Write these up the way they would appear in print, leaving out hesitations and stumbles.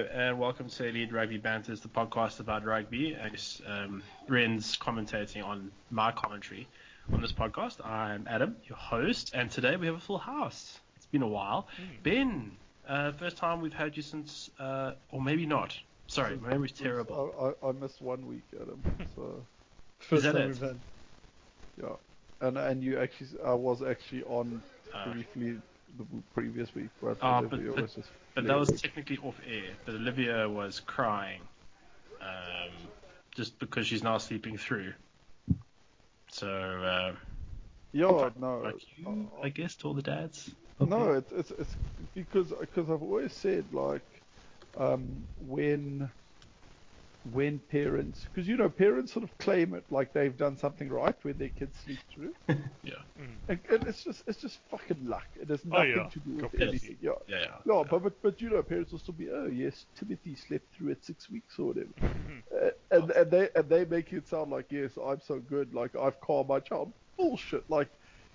Hello and welcome to Lead Rugby Banters, the podcast about rugby. Ren's commentating on my commentary on this podcast. I'm Adam, your host, and today we have a full house. It's been a while. Ben, first time we've had you since, or maybe not. Sorry, my memory's terrible. I missed 1 week, Adam. So first time we've had. Yeah, and you actually, I was actually on briefly the previous week, but Olivia was just but that was technically off air. But Olivia was crying, just because she's now sleeping through. So I guess to all the dads. Okay. No, it's because I've always said, like, when parents, because you know parents sort of claim it like they've done something right when their kids sleep through. Yeah. And it's just fucking luck. It has nothing to do with anything. Yeah. Yeah. But you know parents will still be, oh yes, Timothy slept through at 6 weeks or whatever, and they make it sound like, yes, I'm so good, like I've calmed my child. Bullshit. Like,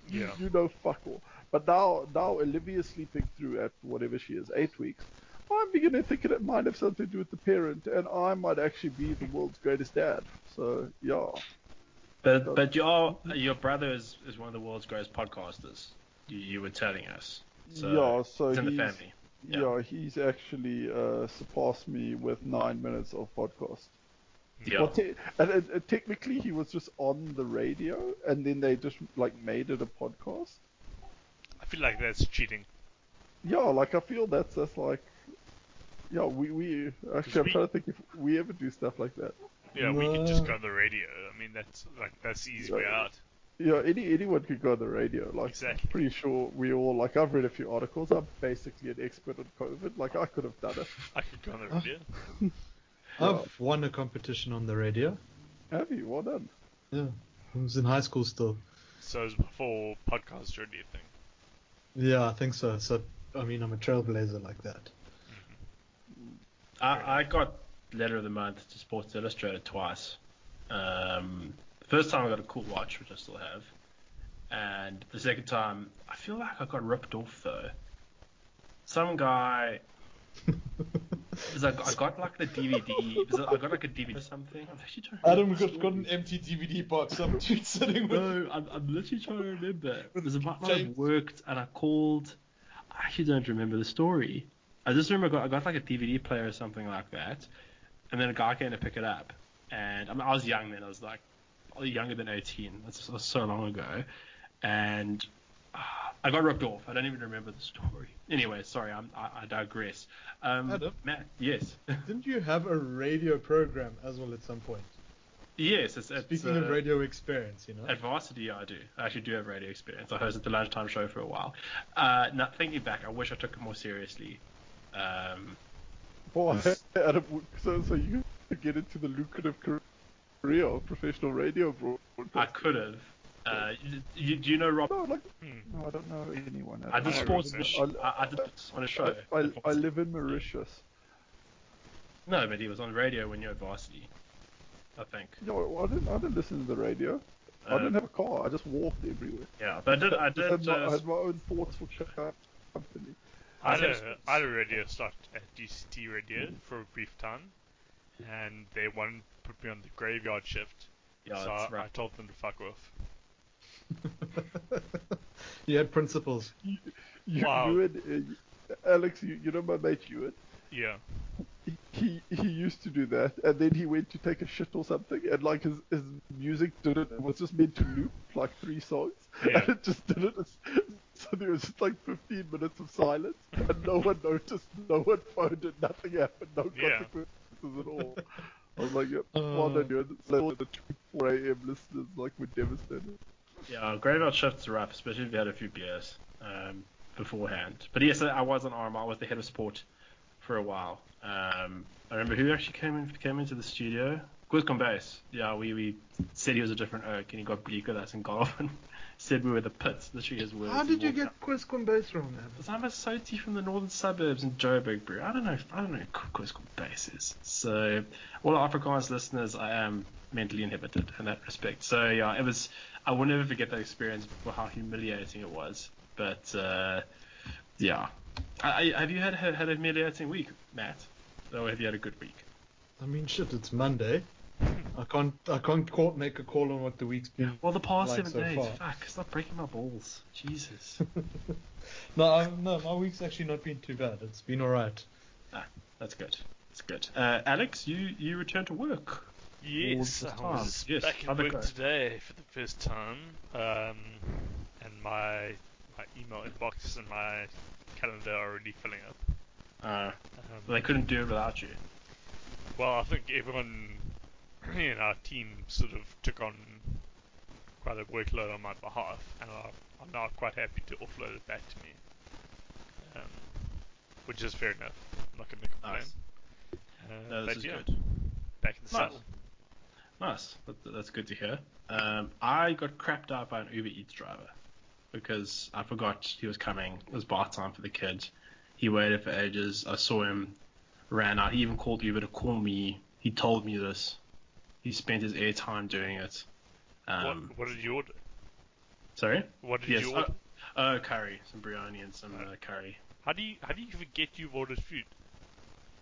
you know, fuck all. But now Olivia's sleeping through at whatever she is, 8 weeks. I'm beginning to think it might have something to do with the parent, and I might actually be the world's greatest dad. So yeah. But your brother is one of the world's greatest podcasters. You were telling us. So yeah, so it's in the family. Yeah, he's actually surpassed me with 9 minutes of podcast. Yeah. Well, and technically, he was just on the radio, and then they just like made it a podcast. I feel like that's cheating. Yeah, like I feel that's like. Yeah, we actually, I'm trying to think if we ever do stuff like that. Yeah, we could just go on the radio. I mean, that's the easy way out. Yeah, anyone could go on the radio. Like, exactly. I'm pretty sure we all, like, I've read a few articles. I'm basically an expert on COVID. Like, I could have done it. I could go on the radio. I've won a competition on the radio. Have you? Well done. Yeah, I was in high school still. So it was before podcast journey thing. Yeah, I think so. So, I mean, I'm a trailblazer like that. I got letter of the month to Sports Illustrated twice. First time I got a cool watch, which I still have, and the second time I feel like I got ripped off though. Some guy, I got like the DVD. I got like a DVD something. I'm actually trying to remember. Adam got an empty DVD box. Some dude sitting with. No, I'm literally trying to remember. It might have worked, and I called. I actually don't remember the story. I just remember I got like a DVD player or something like that, and then a guy came to pick it up, and I mean, I was young then, I was like younger than 18, that's so long ago, and I got ripped off. I don't even remember the story. Anyway, sorry, I digress. Adam? Matt, yes? Didn't you have a radio program as well at some point? Yes. Speaking of radio experience, you know. At Varsity, I do. I actually do have radio experience. I hosted the lunchtime show for a while. Now, thinking back, I wish I took it more seriously. Boy, Adam, so you get into the lucrative career of professional radio broadcasting. I could have. Do you know Rob? No, I don't know anyone. I did sports on a show. I live in Mauritius. No, but he was on radio when you were at Varsity, I think. No, I didn't listen to the radio. I didn't have a car. I just walked everywhere. Yeah, but I did. I had my own thoughts for company. I had a radio slot at DCT Radio for a brief time, and they wanted to put me on the graveyard shift, I told them to fuck off. You had principles. Alex, you know my mate Ewan? Yeah. He used to do that, and then he went to take a shit or something, and like his music was just meant to loop like three songs, and it just didn't. So there was just like 15 minutes of silence, and no one noticed, no one phoned it, nothing happened, no consequences at all. I was like, well done, the 4 a.m. listeners like were devastated. Yeah, graveyard shift's rough, especially if you had a few beers beforehand. But yes, I was on RMI, I was the head of sport for a while. I remember who actually came into the studio. Kwezi Kombase. Yeah, we said he was a different oak, and he got bleak with us in golf and said we were the pits. Literally his words. How did you get Kwezi Kombase wrong, man? Because I'm a Soti from the northern suburbs in Joburg, bro. I don't know who Kwezi Kombase is. So all our Afrikaans listeners, I am mentally inhibited in that respect. So yeah, I will never forget that experience for how humiliating it was. But have you had a humiliating week, Matt? So have you had a good week? I mean, shit, it's Monday. I can't make a call on what the week's been. Well, the past like 7 days. Far. Fuck, stop breaking my balls. Jesus. No, my week's actually not been too bad. It's been all right. Ah, that's good. It's good. Alex, you returned to work. Yes, I was back in work today for the first time. And my email inbox and my calendar are already filling up. They couldn't do it without you. Well, I think everyone in our team sort of took on quite a workload on my behalf, and I'm now quite happy to offload it back to me, which is fair enough. I'm not going to complain. Nice. No, this is good. Back in the saddle. Nice. That's good to hear. I got crapped out by an Uber Eats driver because I forgot he was coming. It was bath time for the kid. He waited for ages. I saw him, ran out. He even called Uber to call me. He told me this. He spent his airtime doing it. What did you order? Sorry? What did you order? Oh, curry. Some biryani and some curry. How do you forget you've ordered food?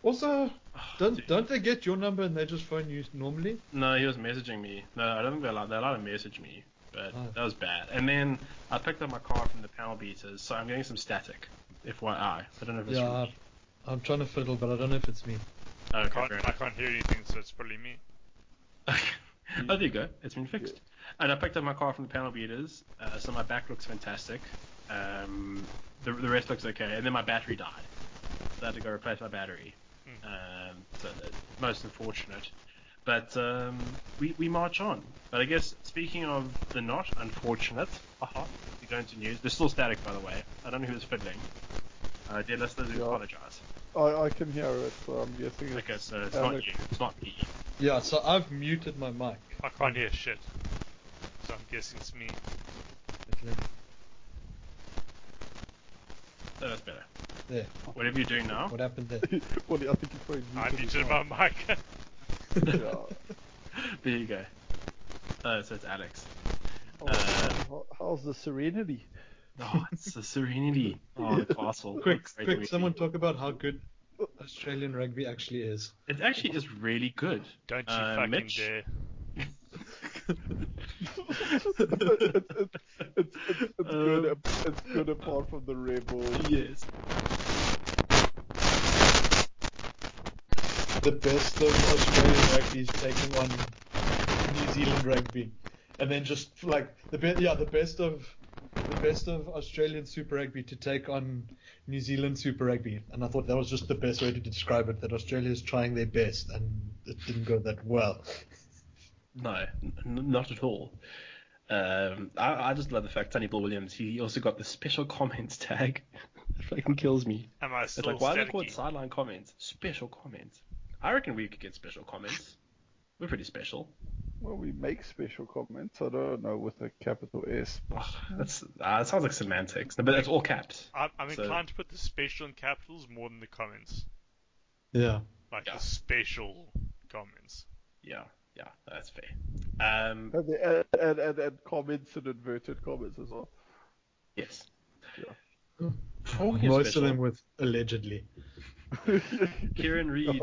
Also, don't they get your number and they just phone you normally? No, he was messaging me. No, I don't think they're allowed to message me, but that was bad. And then I picked up my car from the panel beaters, so I'm getting some static. FYI, I don't know if it's me. I'm trying to fiddle, but I don't know if it's me. Okay, I can't hear anything, so it's probably me. Oh, there you go. It's been fixed. And I picked up my car from the panel beaters, so my back looks fantastic. The rest looks okay, and then my battery died, so I had to go replace my battery. So most unfortunate, but we march on. But I guess speaking of the not unfortunate, we go into news. They're still static, by the way. I don't know who was fiddling. Dear listeners, we apologize. I can hear it, so I'm guessing it's okay. So it's Alex. Not you, it's not me. Yeah, so I've muted my mic. I can't hear shit, so I'm guessing it's me. Okay. So that's better. There. Whatever you're doing now. What happened there? Well, I think you're probably muted my mic. There you go. So it's Alex. How's the serenity? Oh, it's the serenity. Oh, the castle. Quick, someone talk about how good Australian rugby actually is. It actually is really good. Don't you fucking dare. It's good apart from the rebel. Yes. The best of Australian rugby is taking on New Zealand rugby, and then just like the best of Australian Super Rugby to take on New Zealand Super Rugby, and I thought that was just the best way to describe it. That Australia is trying their best, and it didn't go that well. No, not at all. I just love the fact Tony Bill Williams, he also got the special comments tag. It fucking kills me. Am I still why do they call it sideline comments? Special comments. I reckon we could get special comments. We're pretty special. Well, we make special comments. I don't know, with a capital S. That sounds like semantics, but it's all caps. I'm inclined to put the special in capitals more than the comments. Yeah. Like the special comments. Yeah. Yeah, that's fair. And comments and inverted comments as well. Yes. Yeah. Most of them with allegedly. Kieran Reid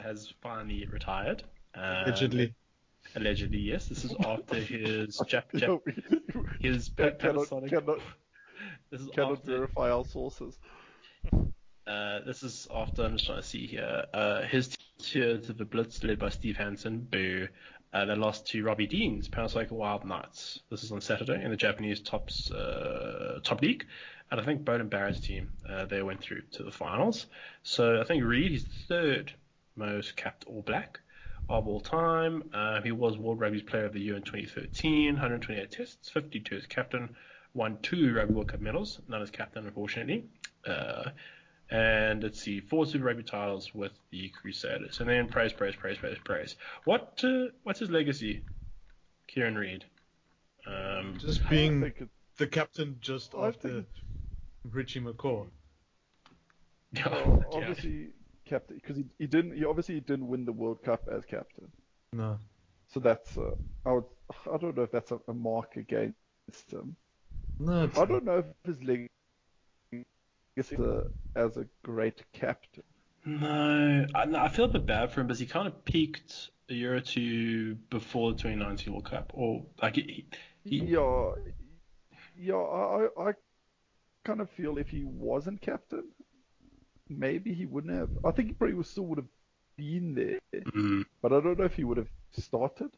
has finally retired. Allegedly. Allegedly, yes. This is after his his Panasonic. Cannot verify our sources. This is after, I'm just trying to see here, his Tears of the Blitz led by Steve Hansen, boo. They lost to Robbie Deans, Panasonic Wild Knights. This is on Saturday in the Japanese top league. And I think Bowden Barrett's team, they went through to the finals. So I think Reid, he's the third most capped All Black of all time. He was World Rugby's Player of the Year in 2013, 128 tests, 52 as captain, won 2 Rugby World Cup medals, none as captain, unfortunately. And let's see, 4 Super Rugby titles with the Crusaders. And then praise. What's his legacy, Kieran Reid? Just being the captain just after Richie McCaw. Well, obviously, captain, because he obviously didn't win the World Cup as captain. No. So that's I don't know if that's a mark against him. No. I don't know if his legacy as a great captain. No, I feel a bit bad for him because he kind of peaked a year or two before the 2019 World Cup, or like I kind of feel if he wasn't captain, maybe he wouldn't have. I think he probably still would have been there, but I don't know if he would have started.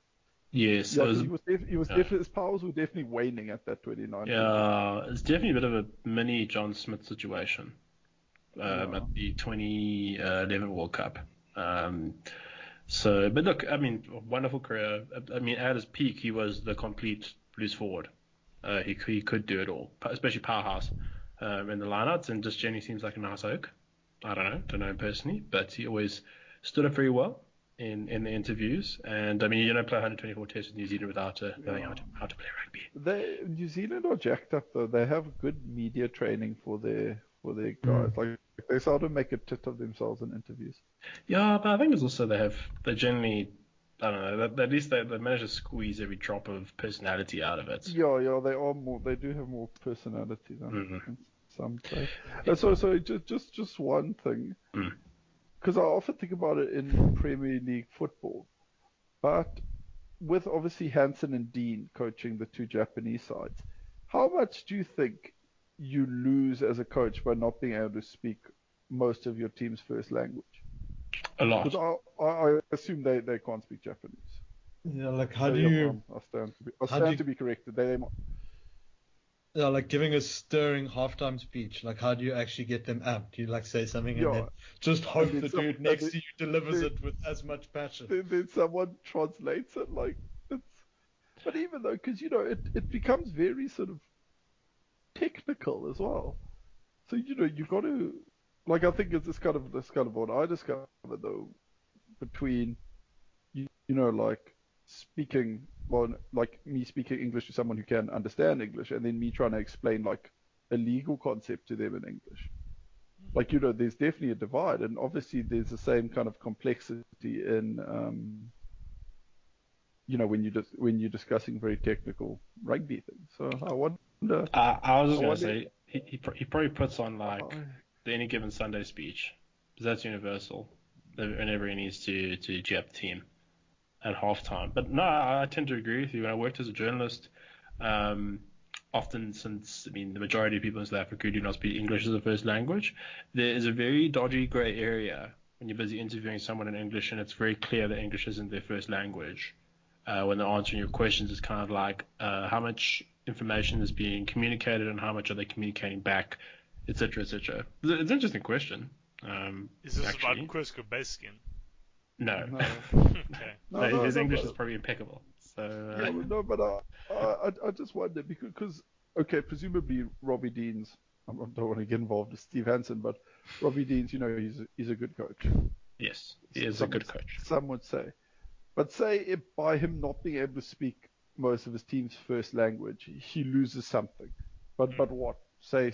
Yes, yeah, his powers were definitely waning at that 2019. Yeah, it's definitely a bit of a mini John Smith situation at the 2011 World Cup. So, but look, I mean, wonderful career. I mean, at his peak, he was the complete loose forward. He could do it all, especially powerhouse in the lineouts, and just generally seems like a nice oak. I don't know him personally, but he always stood up very well in the interviews. And I mean, you don't play 124 tests with New Zealand without knowing how to play rugby. New Zealand are jacked up though. They have good media training for their guys. Like they sort of make a tit of themselves in interviews. Yeah, but I think it's also they generally, I don't know, at least they manage to squeeze every drop of personality out of it. Yeah, they do have more personality than some players. So just one thing, because I often think about it in Premier League football, but with obviously Hansen and Dean coaching the two Japanese sides, how much do you think you lose as a coach by not being able to speak most of your team's first language? A lot. Because I assume they can't speak Japanese. Yeah, like how so do you? I stand to be corrected. Yeah, like giving a stirring halftime speech. Like how do you actually get them amped? You like say something and then just hope the dude next to you delivers it with as much passion. Then someone translates it. Like it's, but even though, because you know it becomes very sort of technical as well. So you know you've got to. Like, I think it's this kind of what I discovered, though, between, you know, like, speaking, well, like, me speaking English to someone who can understand English, and then me trying to explain, like, a legal concept to them in English. Like, you know, there's definitely a divide, and obviously there's the same kind of complexity in, you know, when you're discussing very technical rugby things. So I wonder... I was just going to say, he probably puts on, like... The Any Given Sunday speech, because that's universal whenever he needs to Jap team at halftime. But no, I tend to agree with you. When I worked as a journalist, often since, I mean, the majority of people in South Africa do not speak English as a first language, there is a very dodgy grey area when you're busy interviewing someone in English and it's very clear that English isn't their first language. When they're answering your questions, it's kind of like how much information is being communicated and how much are they communicating back, etc., etc. It's an interesting question. Is this actually about Kwezi Kombase? No. Okay. No, his English is probably impeccable. So I just wonder because presumably Robbie Deans. I don't want to get involved with Steve Hansen, but Robbie Deans, you know, he's a good coach. Yes, he is a good coach. Some would say, but by him not being able to speak most of his team's first language, he loses something. But what? Say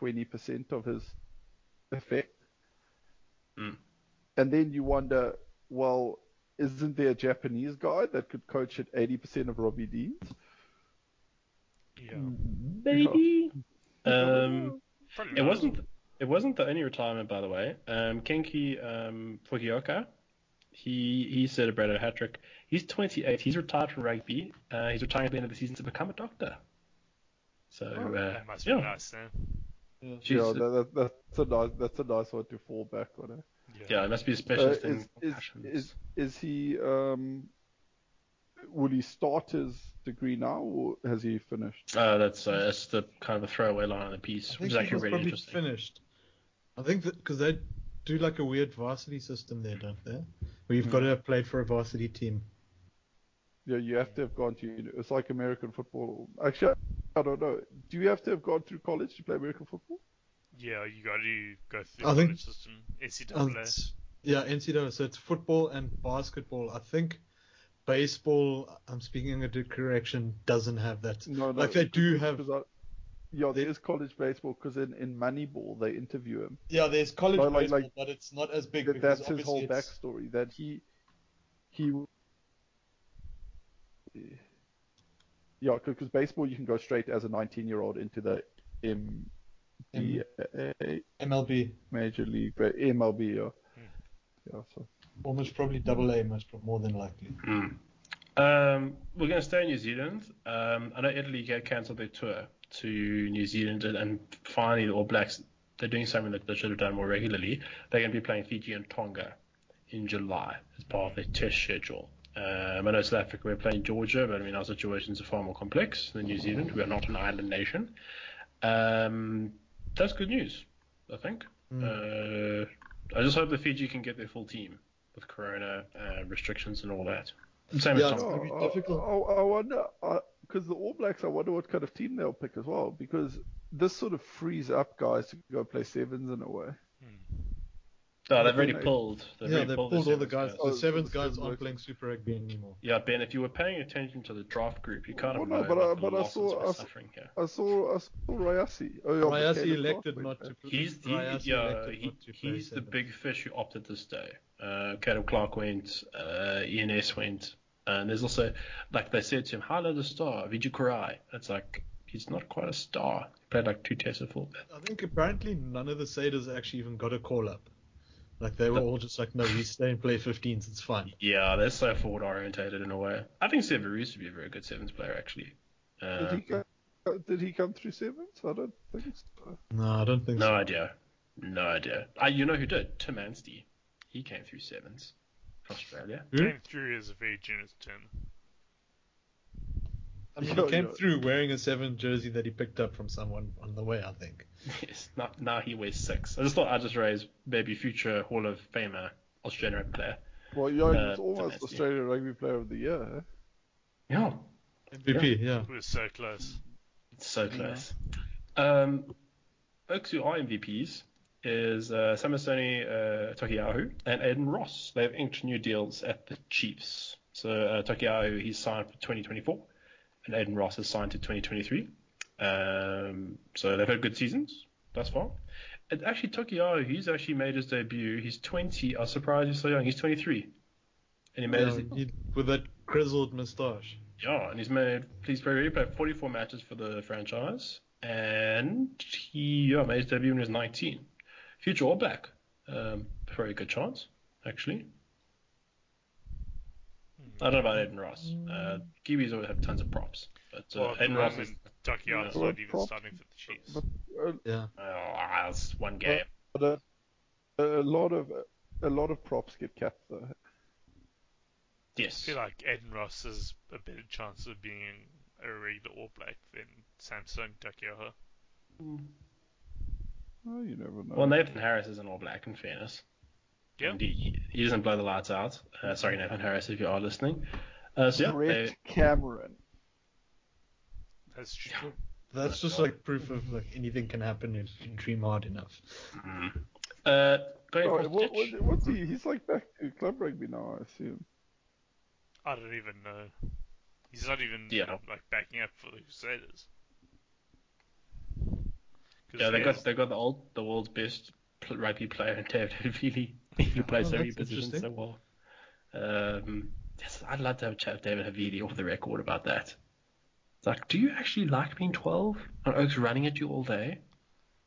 20% of his effect, and then you wonder, well, isn't there a Japanese guy that could coach at 80% of Robbie Deans? Yeah, maybe. It wasn't the only retirement, by the way. Kenki Fukioka, he celebrated a hat trick. He's 28. He's retired from rugby. He's retiring at the end of the season to become a doctor. So that must be nice, then. Yeah, that's a nice one to fall back on. Yeah, it must be a special thing. Is he? Will he start his degree now, or has he finished? That's the kind of a throwaway line in the piece, which is actually really interesting. Finished. I think that because they do like a weird varsity system there, don't they? Where you've got to have played for a varsity team. Yeah, you have to have gone to. It's like American football, actually. I don't know. Do you have to have gone through college to play American football? Yeah, you got to go through the college system, NCAA. Yeah, NCAA. So it's football and basketball. I think baseball, I'm speaking a correction, doesn't have that. No, like they do have. There's college baseball because in Moneyball they interview him. Yeah, there's college baseball, but it's not as big. That's his whole backstory. That he. Yeah, because baseball, you can go straight as a 19-year-old into the MLB. Major League MLB, Yeah, so almost probably AA, most more than likely. Mm. We're going to stay in New Zealand. I know Italy cancelled their tour to New Zealand, and finally the All Blacks, they're doing something that they should have done more regularly. They're going to be playing Fiji and Tonga in July as part of their test schedule. I know South Africa, we're playing Georgia, but I mean, our situations are far more complex than New Zealand. We are not an island nation. That's good news, I think. Mm. I just hope that Fiji can get their full team with corona restrictions and all that. Same as Tonga. I wonder, because the All Blacks, I wonder what kind of team they'll pick as well, because this sort of frees up guys to go play sevens in a way. Mm. No, they've already pulled. They've pulled all the guys. The sevens guys aren't playing Super Rugby anymore. Yeah, Ben, if you were paying attention to the draft group, you kind of know the losses we're suffering here. I saw Ravasi. Ravasi elected not to play. He's the big fish who opted to stay. Caleb Clark went. ENS went. And there's also, like they said to him, Halo the star, Vijay Kurai. It's like, he's not quite a star. He played like 2 tests of full. I think apparently none of the Satyrs actually even got a call-up. Like, they were all just like, no, we stay and play 15s, it's fine. Yeah, they're so forward-orientated in a way. I think Severu used to be a very good sevens player, actually. Did he come through sevens? I don't think so. No, I don't think so. No idea. You know who did? Tim Anstey. He came through sevens. Australia. Who? Came through as a very generous Tim. I mean, he came through wearing a 7 jersey that he picked up from someone on the way, I think. Yes, now he wears 6. I just thought I'd just raise maybe future Hall of Famer Australian player. Well, he's almost Australian Rugby Player of the Year. Yeah. MVP, yeah. We're so close. It's so close. Folks who are MVPs is Samisoni Taukei'aho and Eden Ross. They have inked new deals at the Chiefs. So Taukei'aho, he's signed for 2024. And Eden Ross has signed to 2023. So they've had good seasons thus far. And actually, Taukei'aho, he's actually made his debut. He's 20. I was surprised he's so young. He's 23. And he made with that grizzled moustache. Yeah, and he's made, please play, he played 44 matches for the franchise. And he made his debut when he was 19. Future All Black. Very good chance, actually. I don't know about Eden Ross. Kiwis always have tons of props. But Eden Ross and Taukei'aho's not even starting for the Chiefs. That's one game. But a lot of props get capped though. Yes. I feel like Eden Ross has a better chance of being a regular All Black than Samson Taukei'aho. Oh, you never know. Well, Nathan Harris is an All Black, in fairness. Yep. And he doesn't blow the lights out. Sorry, Nathan Harris, if you are listening. Cameron. That's true. That's just like proof of like anything can happen if you dream hard enough. Mm-hmm. What's he? He's like back to club rugby now, I assume. I don't even know. He's not even like backing up for the Crusaders. Yeah, they got the world's best rugby player and David Havili. He plays every position so well. Yes, I'd love to have a chat with David Havili off the record about that. It's like, do you actually like being 12 and Oaks running at you all day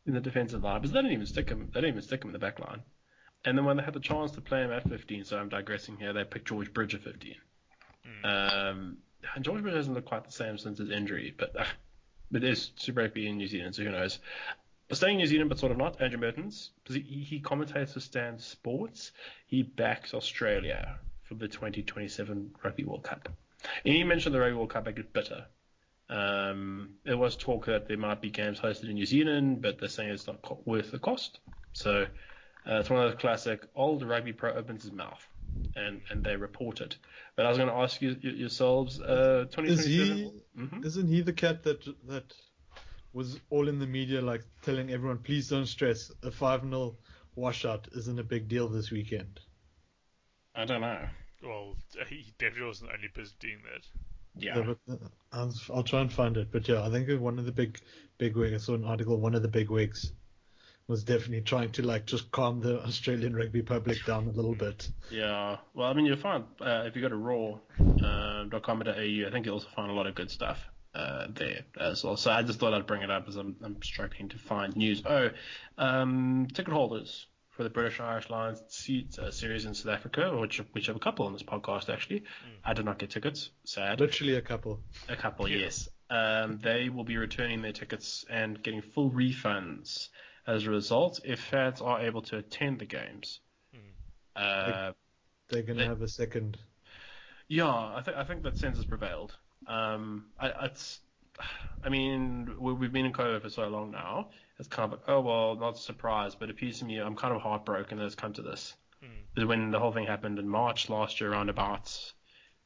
in the defensive line? Because they didn't even stick him. They didn't even stick him in the back line. And then when they had the chance to play him at 15, so I'm digressing here, they picked George Bridge at 15. Mm. And George Bridge doesn't look quite the same since his injury, but there's Super Rugby in New Zealand, so who knows. Staying in New Zealand, but sort of not, Andrew Mertens, because he commentates for Stan Sports. He backs Australia for the 2027 Rugby World Cup. And he mentioned the Rugby World Cup, I get bitter. There was talk that there might be games hosted in New Zealand, but they're saying it's not worth the cost. So it's one of those classic, old rugby pro opens his mouth, and they report it. But I was going to ask you yourselves, 2027... Isn't he the cat that was all in the media, like telling everyone, please don't stress, a 5-0 washout isn't a big deal this weekend? I don't know. Well, he definitely wasn't the only person doing that. Yeah. I'll try and find it, but yeah, I think one of the big wigs, I saw an article, one of the big wigs was definitely trying to like just calm the Australian rugby public down a little bit. Yeah, well, I mean, you'll find if you go to raw.com.au, I think you'll also find a lot of good stuff. There as well. So I just thought I'd bring it up as I'm struggling to find news. Ticket holders for the British Irish Lions series in South Africa, which have a couple on this podcast, actually. I did not get tickets. Sad. Literally a couple. A couple, yeah. Yes. They will be returning their tickets and getting full refunds as a result if fans are able to attend the games. They're going to have a second. Yeah, I think that sense has prevailed. We've been in COVID for so long now. It's kind of like, oh, well, not surprised, but a piece of me, I'm kind of heartbroken that it's come to this. Because when the whole thing happened in March last year, roundabouts,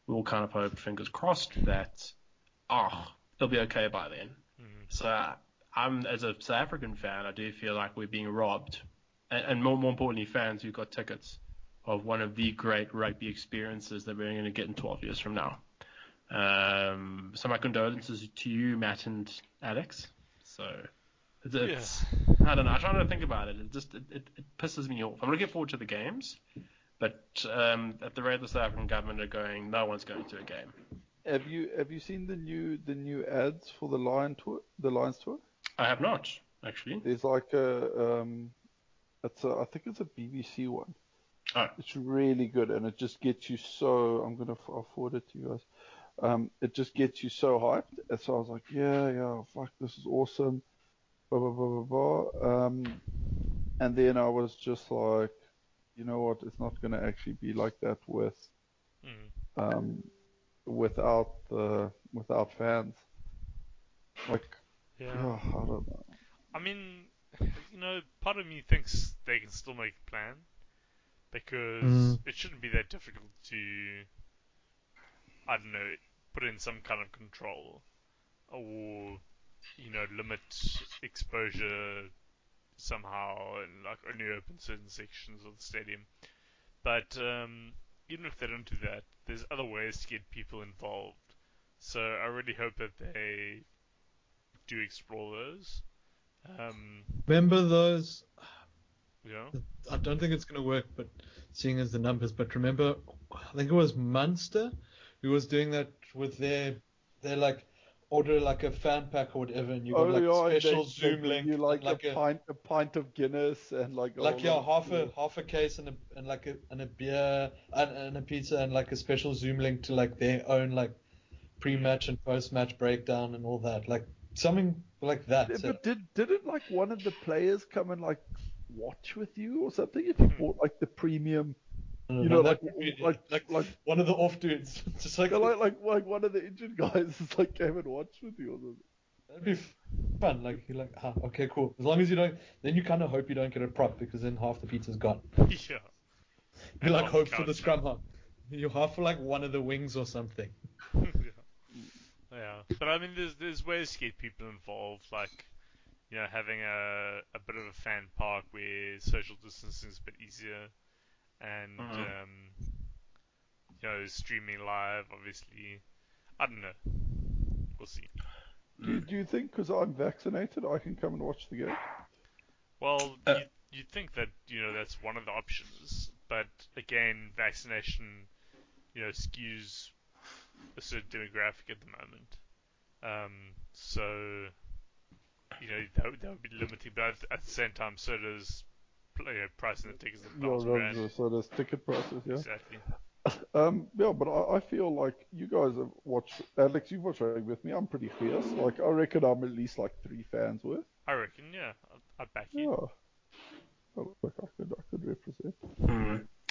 we all kind of hoped, fingers crossed, that, it'll be okay by then. So I'm, as a South African fan, I do feel like we're being robbed. And more importantly, fans who got tickets of one of the great rugby experiences that we're going to get in 12 years from now. So my condolences to you, Matt and Alex. So it's I don't know. I try not to think about it. It just pisses me off. I'm looking forward to the games, but at the rate the South African government are going, no one's going to a game. Have you seen the new ads for the Lions tour? I have not, actually. There's like I think it's a BBC one. Oh. It's really good, and it just gets you so. I'll forward it to you guys. It just gets you so hyped. And so I was like, yeah, fuck, this is awesome. Blah, blah, blah, blah, blah. And then I was just like, you know what? It's not going to actually be like that without fans. I don't know. I mean, part of me thinks they can still make a plan because it shouldn't be that difficult to, I don't know, put in some kind of control or, limit exposure somehow and like only open certain sections of the stadium. But even if they don't do that, there's other ways to get people involved. So I really hope that they do explore those. Remember those? Yeah. I don't think it's going to work, but seeing as the numbers, but remember, I think it was Munster who was doing that with their like order like a fan pack or whatever, and you got special Zoom link, you a pint of Guinness and half a case and a beer and a pizza and like a special Zoom link to like their own like pre-match and post-match breakdown and all that, like something like that. Yeah, but didn't like one of the players come and like watch with you or something if you bought like the premium? Like one of the off dudes, just like one of the injured guys, just like came and watched with you or something. That'd be fun. Like you're like, okay, cool. As long as you don't, then you kind of hope you don't get a prop because then half the pizza's gone. Yeah. You like hope for the scrum half. You half for like one of the wings or something. Yeah. But I mean, there's ways to get people involved, like having a bit of a fan park where social distancing is a bit easier. And, streaming live, obviously. I don't know. We'll see. Do you think because I'm vaccinated, I can come and watch the game? Well, you'd think that, that's one of the options. But, again, vaccination, skews a certain demographic at the moment. That would be limiting. But at the same time, so does... pricing the tickets at £1,000. So there's ticket prices, yeah. Exactly. But I feel like you guys have watched. Alex, you've watched rugby with me. I'm pretty fierce. Like I reckon I'm at least like 3 fans worth. I reckon, yeah. I'd back you. Yeah. Look, I could represent.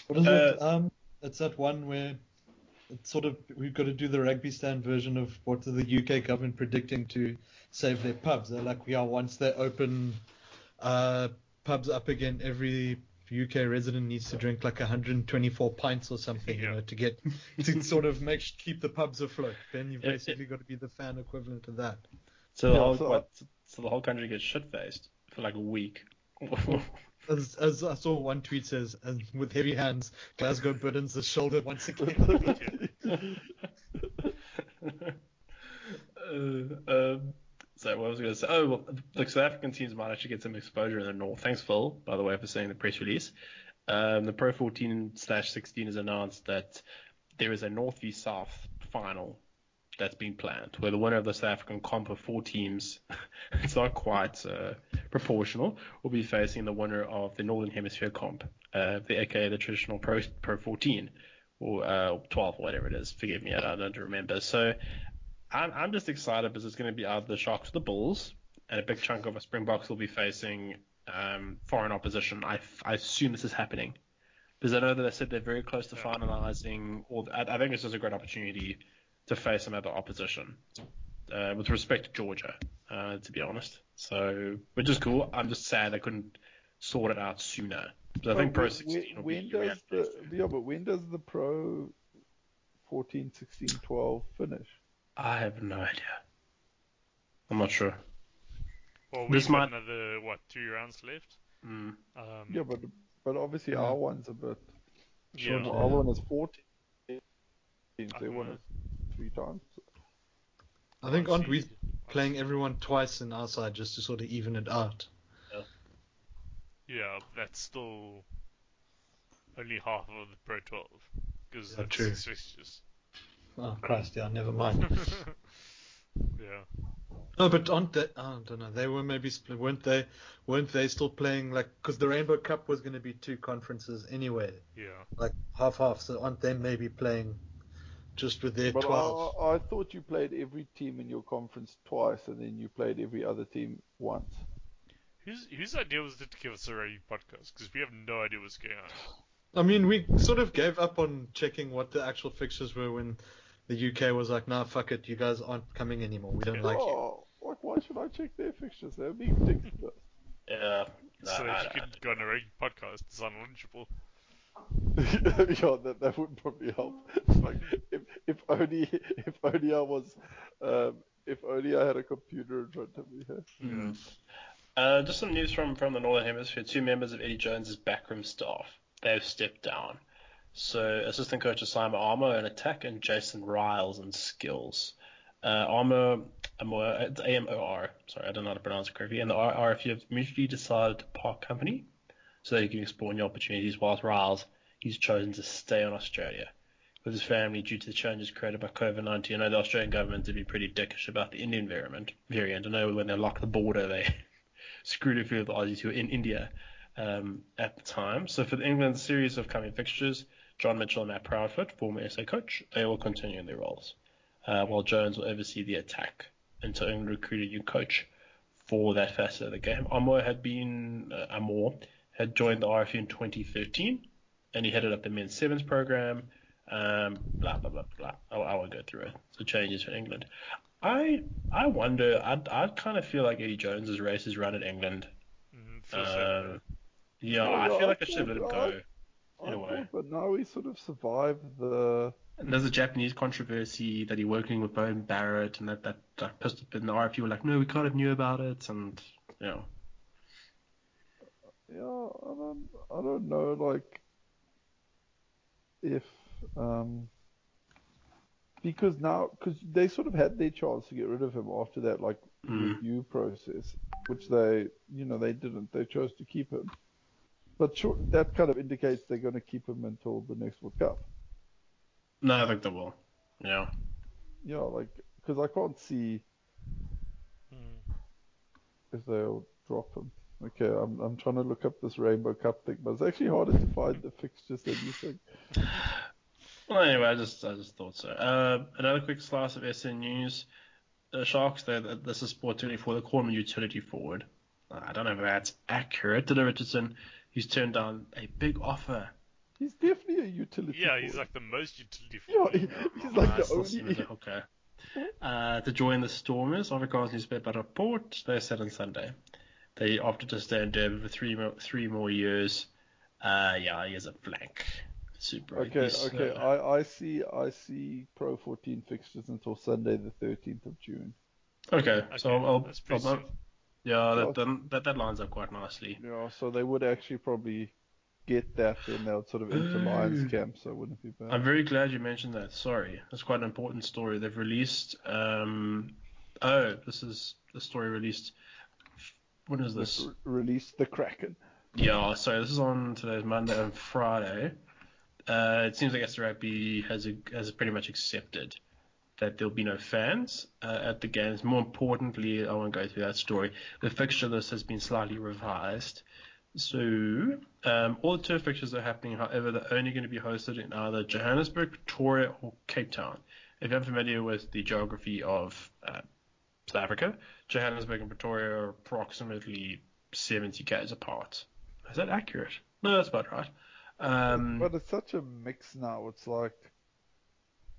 What is it? It's that one where it's sort of we've got to do the rugby stand version of what is the UK government predicting to save their pubs. They're like, once they open. Pubs up again, every UK resident needs to drink like 124 pints or something, to get to sort of keep the pubs afloat. Then you've basically got to be the fan equivalent of that. So the whole country gets shit-faced for like a week. As I saw one tweet says, and with heavy hands, Glasgow burdens the shoulder once again. So what was I going to say? South African teams might actually get some exposure in the north. Thanks, Phil, by the way, for saying the press release. The Pro 14/16 has announced that there is a North v South final that's been planned, where the winner of the South African comp of 4 teams, it's not quite proportional will be facing the winner of the Northern Hemisphere comp, aka the traditional Pro 14 or 12 or whatever it is. Forgive me, I don't remember. So I'm just excited because it's going to be either the Sharks or the Bulls, and a big chunk of a Springboks will be facing foreign opposition. I assume this is happening because I know that they said they're very close to finalising. I think this is a great opportunity to face some other opposition with respect to Georgia, to be honest. So, which is cool. I'm just sad I couldn't sort it out sooner. But I think Pro 16 will be when does the Pro 14, 16, 12 finish? I have no idea. I'm not sure. Well, we've got another, 2 rounds left? Mm. But obviously our one's a bit... Yeah. Our one is 14. Their one is 3 times. I think aren't we playing everyone twice in our side just to sort of even it out? Yeah, that's still only half of the Pro 12. Because that's true. 6 fixtures. Oh, Christ, yeah, never mind. Yeah. No, but aren't they? I don't know. They were maybe split, weren't they? Weren't they still playing like? Because the Rainbow Cup was going to be 2 conferences anyway. Yeah. Like half. So aren't they maybe playing just with their 12? I thought you played every team in your conference twice, and then you played every other team once. Whose idea was it to give us a rugby podcast? Because we have no idea what's going on. I mean, we sort of gave up on checking what the actual fixtures were when the UK was like, nah, fuck it, you guys aren't coming anymore. We don't like you. Why should I check their fixtures? They're being ridiculous. Yeah. So if you could go on a rugby podcast, it's unwatchable. Yeah, that would probably help. Like, if only I was, if only I had a computer in front of me. Yeah. Just some news from the Northern Hemisphere. 2 members of Eddie Jones's backroom staff, they've stepped down. So assistant coaches Simon Armour in attack and Jason Riles in skills. Armour, AMOR, sorry, I don't know how to pronounce it correctly, and the RFU have mutually decided to part company so that he can explore new opportunities, whilst Riles, he's chosen to stay in Australia with his family due to the changes created by COVID-19. I know the Australian government did be pretty dickish about the Indian variant. I know when they locked the border, they screwed a few of the Aussies who were in India at the time. So for the England series of coming fixtures, John Mitchell and Matt Proudfoot, former SA coach, they will continue in their roles, while Jones will oversee the attack until England recruit a new coach for that facet of the game. Armour had joined the RFU in 2013, and he headed up the men's sevens program. Blah blah blah blah. I won't go through it. So changes for England. I wonder. I kind of feel like Eddie Jones's race is run at England. I feel like I should have let him go. Anyway, but now he sort of survived the. And there's a Japanese controversy that he working with Bowen Barrett, and that pissed up in the RFU were like, no, we kind of knew about it, and you know. Yeah, I don't know, like, if, because they sort of had their chance to get rid of him after that, like, review process, which they, they didn't. They chose to keep him. But sure, that kind of indicates they're going to keep him until the next World Cup. No, I think they will. Yeah. Yeah, like, because I can't see if they'll drop him. Okay, I'm trying to look up this Rainbow Cup thing, but it's actually harder to find the fixtures than you think. Well, anyway, I just thought so. Another quick slice of SN news. The Sharks, this is Sport 24, they call him a utility forward. I don't know if that's accurate. Dylan Richardson, he's turned down a big offer. He's definitely a utility forward. Yeah, he's like the most utility forward. Yeah, he's like the only... Okay. To join the Stormers, Afrikaans newspaper report, they said on Sunday. They opted to stay in Durban for three more years. He is a blank. Super. Okay. I see Pro 14 fixtures until Sunday the 13th of June. Okay. So I'll that lines up quite nicely. Yeah, so they would actually probably get that, and they'll sort of enter Lions camp, so it wouldn't be bad. I'm very glad you mentioned that. Sorry, that's quite an important story. They've released. This is the story released. When is this? Release the Kraken. Yeah, so this is on today's Monday and Friday. It seems like SRP has pretty much accepted that there'll be no fans at the games. More importantly, I won't go through that story. The fixture list has been slightly revised. So all the turf fixtures are happening. However, they're only going to be hosted in either Johannesburg, Pretoria, or Cape Town. If you're familiar with the geography of South Africa, Johannesburg and Pretoria are approximately 70 k's apart. Is that accurate? No, that's about right. But it's such a mix now. It's like,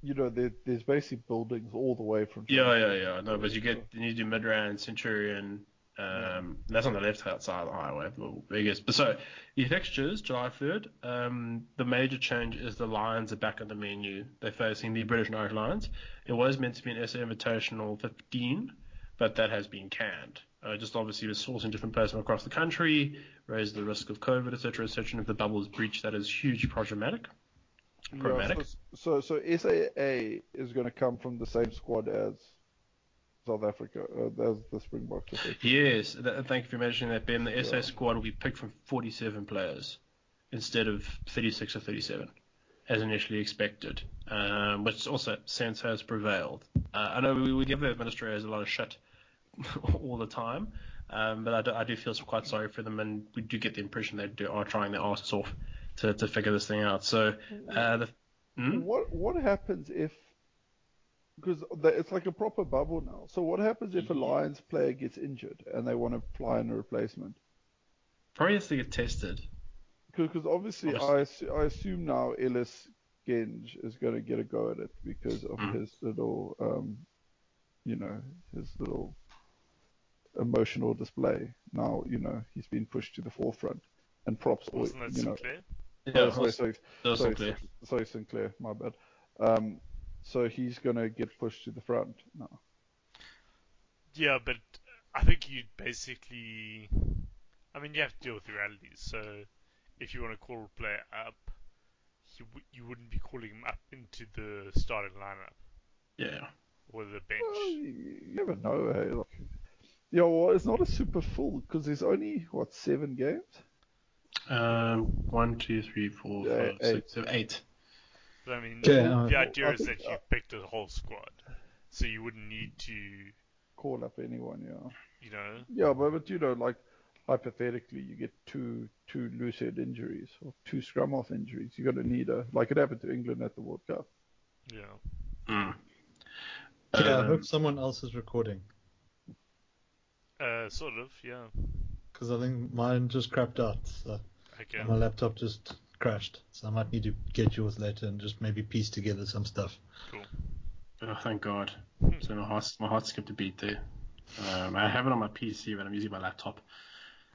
you know, there's basic buildings all the way from... Yeah. No, but you do Midrand, Centurion. That's on the left-hand side of the highway, the biggest. But so, the fixtures, July 3rd, the major change is the Lions are back on the menu. They're facing the British and Irish Lions. It was meant to be an SA Invitational 15, but that has been canned. Just obviously with sourcing different players from across the country, raised the risk of COVID, etc., etc., and if the bubble is breached, that is hugely problematic. So SAA is going to come from the same squad as South Africa, as the Springboks. Yes, thank you for mentioning that, Ben. The SA squad will be picked from 47 players instead of 36 or 37, as initially expected, which also sense has prevailed. I know we give the administrators a lot of shit all the time, but I do feel quite sorry for them, and we do get the impression they are trying their asses off to figure this thing out. So what happens if, because it's like a proper bubble now, so what happens if a Lions player gets injured and they want to fly in a replacement? Probably has to get tested, because obviously. I assume now Ellis Genge is going to get a go at it because of his little emotional display. Now, you know, he's been pushed to the forefront, and props. Wasn't that Sinclair? Sorry, Sinclair, my bad. So he's gonna get pushed to the front now. Yeah, but I think you basically, I mean, you have to deal with the realities. So if you want to call a player up, you wouldn't be calling him up into the starting lineup. Yeah. Or the bench. Well, you never know. Hey, look. Yeah, well, it's not a super full, because there's only, 7 games? 8. But I mean, the idea is that you picked the whole squad, so you wouldn't need to call up anyone, You know? Yeah, but you know, like, hypothetically, you get two loose-head injuries, or 2 scrum-off injuries. You're going to need it happened to England at the World Cup. Yeah. Mm. I hope someone else is recording. Sort of, yeah. Because I think mine just crapped out, so okay. My laptop just crashed, so I might need to get yours later and just maybe piece together some stuff. Cool. Oh, thank God. So my heart skipped a beat there. I have it on my PC, but I'm using my laptop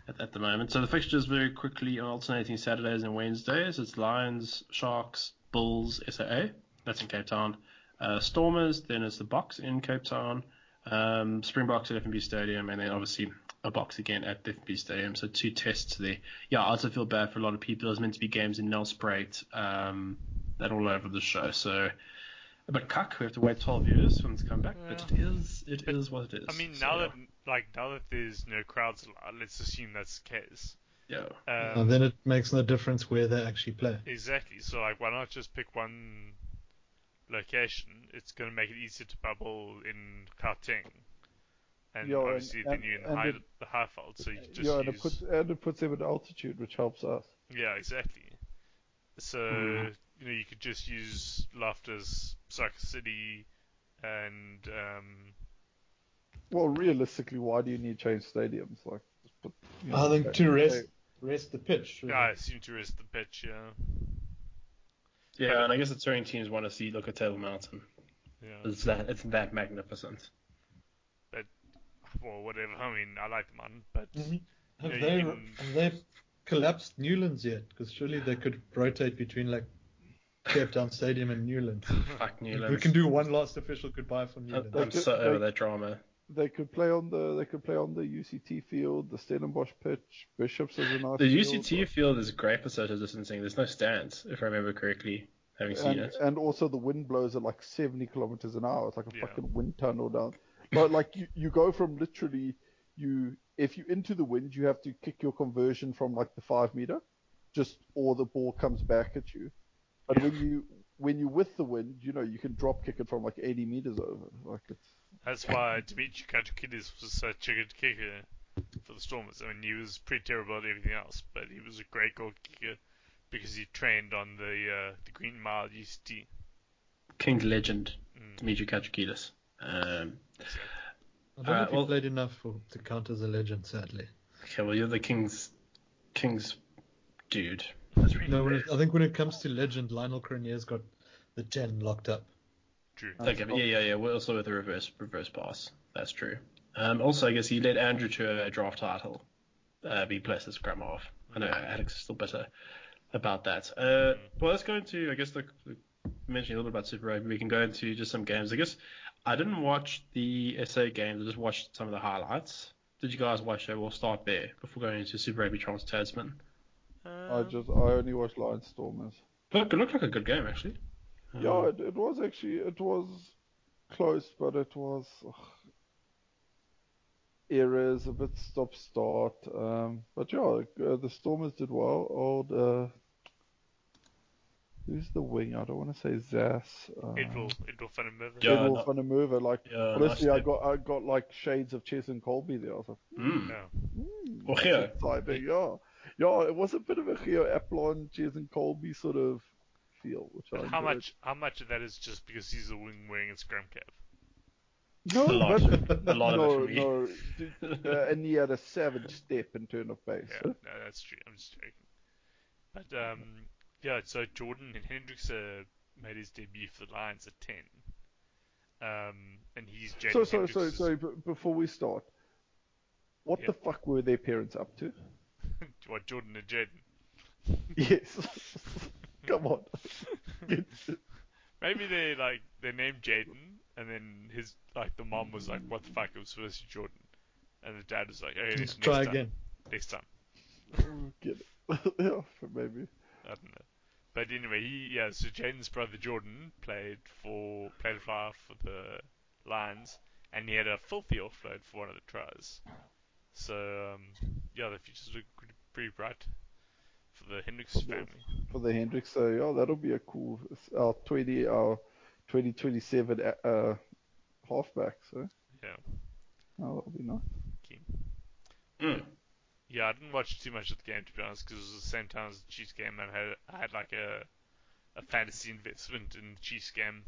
at the moment. So the fixtures very quickly are alternating Saturdays and Wednesdays. It's Lions, Sharks, Bulls, SAA. That's in Cape Town. Stormers, then it's the Boks in Cape Town. Springboks at FNB Stadium, and then obviously a Boks again at the FNB Stadium. So 2 tests there. Yeah, I also feel bad for a lot of people. There's meant to be games in Nelspruit, that all over the show. So a bit cuck. We have to wait 12 years for them to come back. Yeah. But it is what it is. I mean, now that there's no crowds allowed, let's assume that's the case. Yeah. And then it makes no difference where they actually play. Exactly. So why not just pick one location? It's going to make it easier to bubble in Gauteng, and obviously then you're in the high fault, so you just it puts them at altitude, which helps us. Yeah, exactly. So you could just use Loftus, Soccer City, and well, realistically, why do you need change stadiums? Like, just put, I think to rest the pitch. Really. Yeah, I assume to rest the pitch. Yeah. Yeah, and I guess the touring teams want to see at Table Mountain. Yeah. It's that magnificent. But whatever. I mean, I like the mountain, but have they collapsed Newlands yet? Because surely they could rotate between Cape Town Stadium and Newlands. Fuck Newlands. We can do one last official goodbye for Newlands. I'm so over that drama. They could play on the UCT field, the Stellenbosch pitch, Bishops is another. The UCT field is great for social distancing. There's no stands, if I remember correctly, having seen it. And also the wind blows at 70 kilometers an hour. It's like a fucking wind tunnel down. But you go from literally if you're into the wind, you have to kick your conversion from the 5 meter, or the ball comes back at you. But when you when you're with the wind, you know, you can drop kick it from like 80 meters over. Like it's... That's why Dimitri Kajakidis was such a good kicker for the Stormers. I mean, he was pretty terrible at everything else, but he was a great goal kicker because he trained on the Green Mile UCT. King legend, Dimitri Kajakidis. I don't know if he played enough to count as a legend, sadly. Okay, well, you're the King's dude. That's really I think when it comes to legend, Lionel Cronier's got the 10 locked up. True. Okay, but yeah. We're also with the reverse pass. That's true. Also, I guess he led Andrew to a draft title. He placed as scrum half. I know Alex is still bitter about that. Well, let's go into, I guess, the mentioning a little bit about Super Rugby. We can go into just some games. I guess I didn't watch the SA games. I just watched some of the highlights. Did you guys watch that? We'll start there before going into Super Rugby Trans Tasman. I only watched Lions Stormers. It looked like a good game, actually. Yeah, it was actually, it was close, but it was errors, a bit stop-start. But yeah, the Stormers did well. Who's the wing? I don't want to say Zas. Edwell Funimova. Yeah, Edwell Funimova. Like, honestly, nice I got like shades of Ches and Colby there. I was like, it was a bit of a Gio Aplon, Ches and Colby sort of feel. How much of that is just because he's a wing wearing a scrum cap? No, a lot of it for me. And he had a savage step and turn of pace. Yeah, no, that's true. I'm just joking. But yeah, so Jordan and Hendrix made his debut for the Lions at 10. And he's Jaden Hendrix. Before we start, what the fuck were their parents up to? What, Jordan and Jaden? Yes. Come on. Maybe they named Jaden, and then his the mom was like, what the fuck, it was supposed to be Jordan. And the dad was like, hey, next time. Get it. Yeah, maybe. I don't know. But anyway, so Jaden's brother Jordan played a flyer for the Lions, and he had a filthy offload for one of the tries. So, the futures look pretty bright for the Hendrix family. For the Hendrix, so that'll be a cool 2027 halfback, so. Yeah. Oh, that'll be nice. Okay. Yeah, I didn't watch too much of the game, to be honest, because it was the same time as the Chiefs game, and I had like a fantasy investment in the Chiefs game.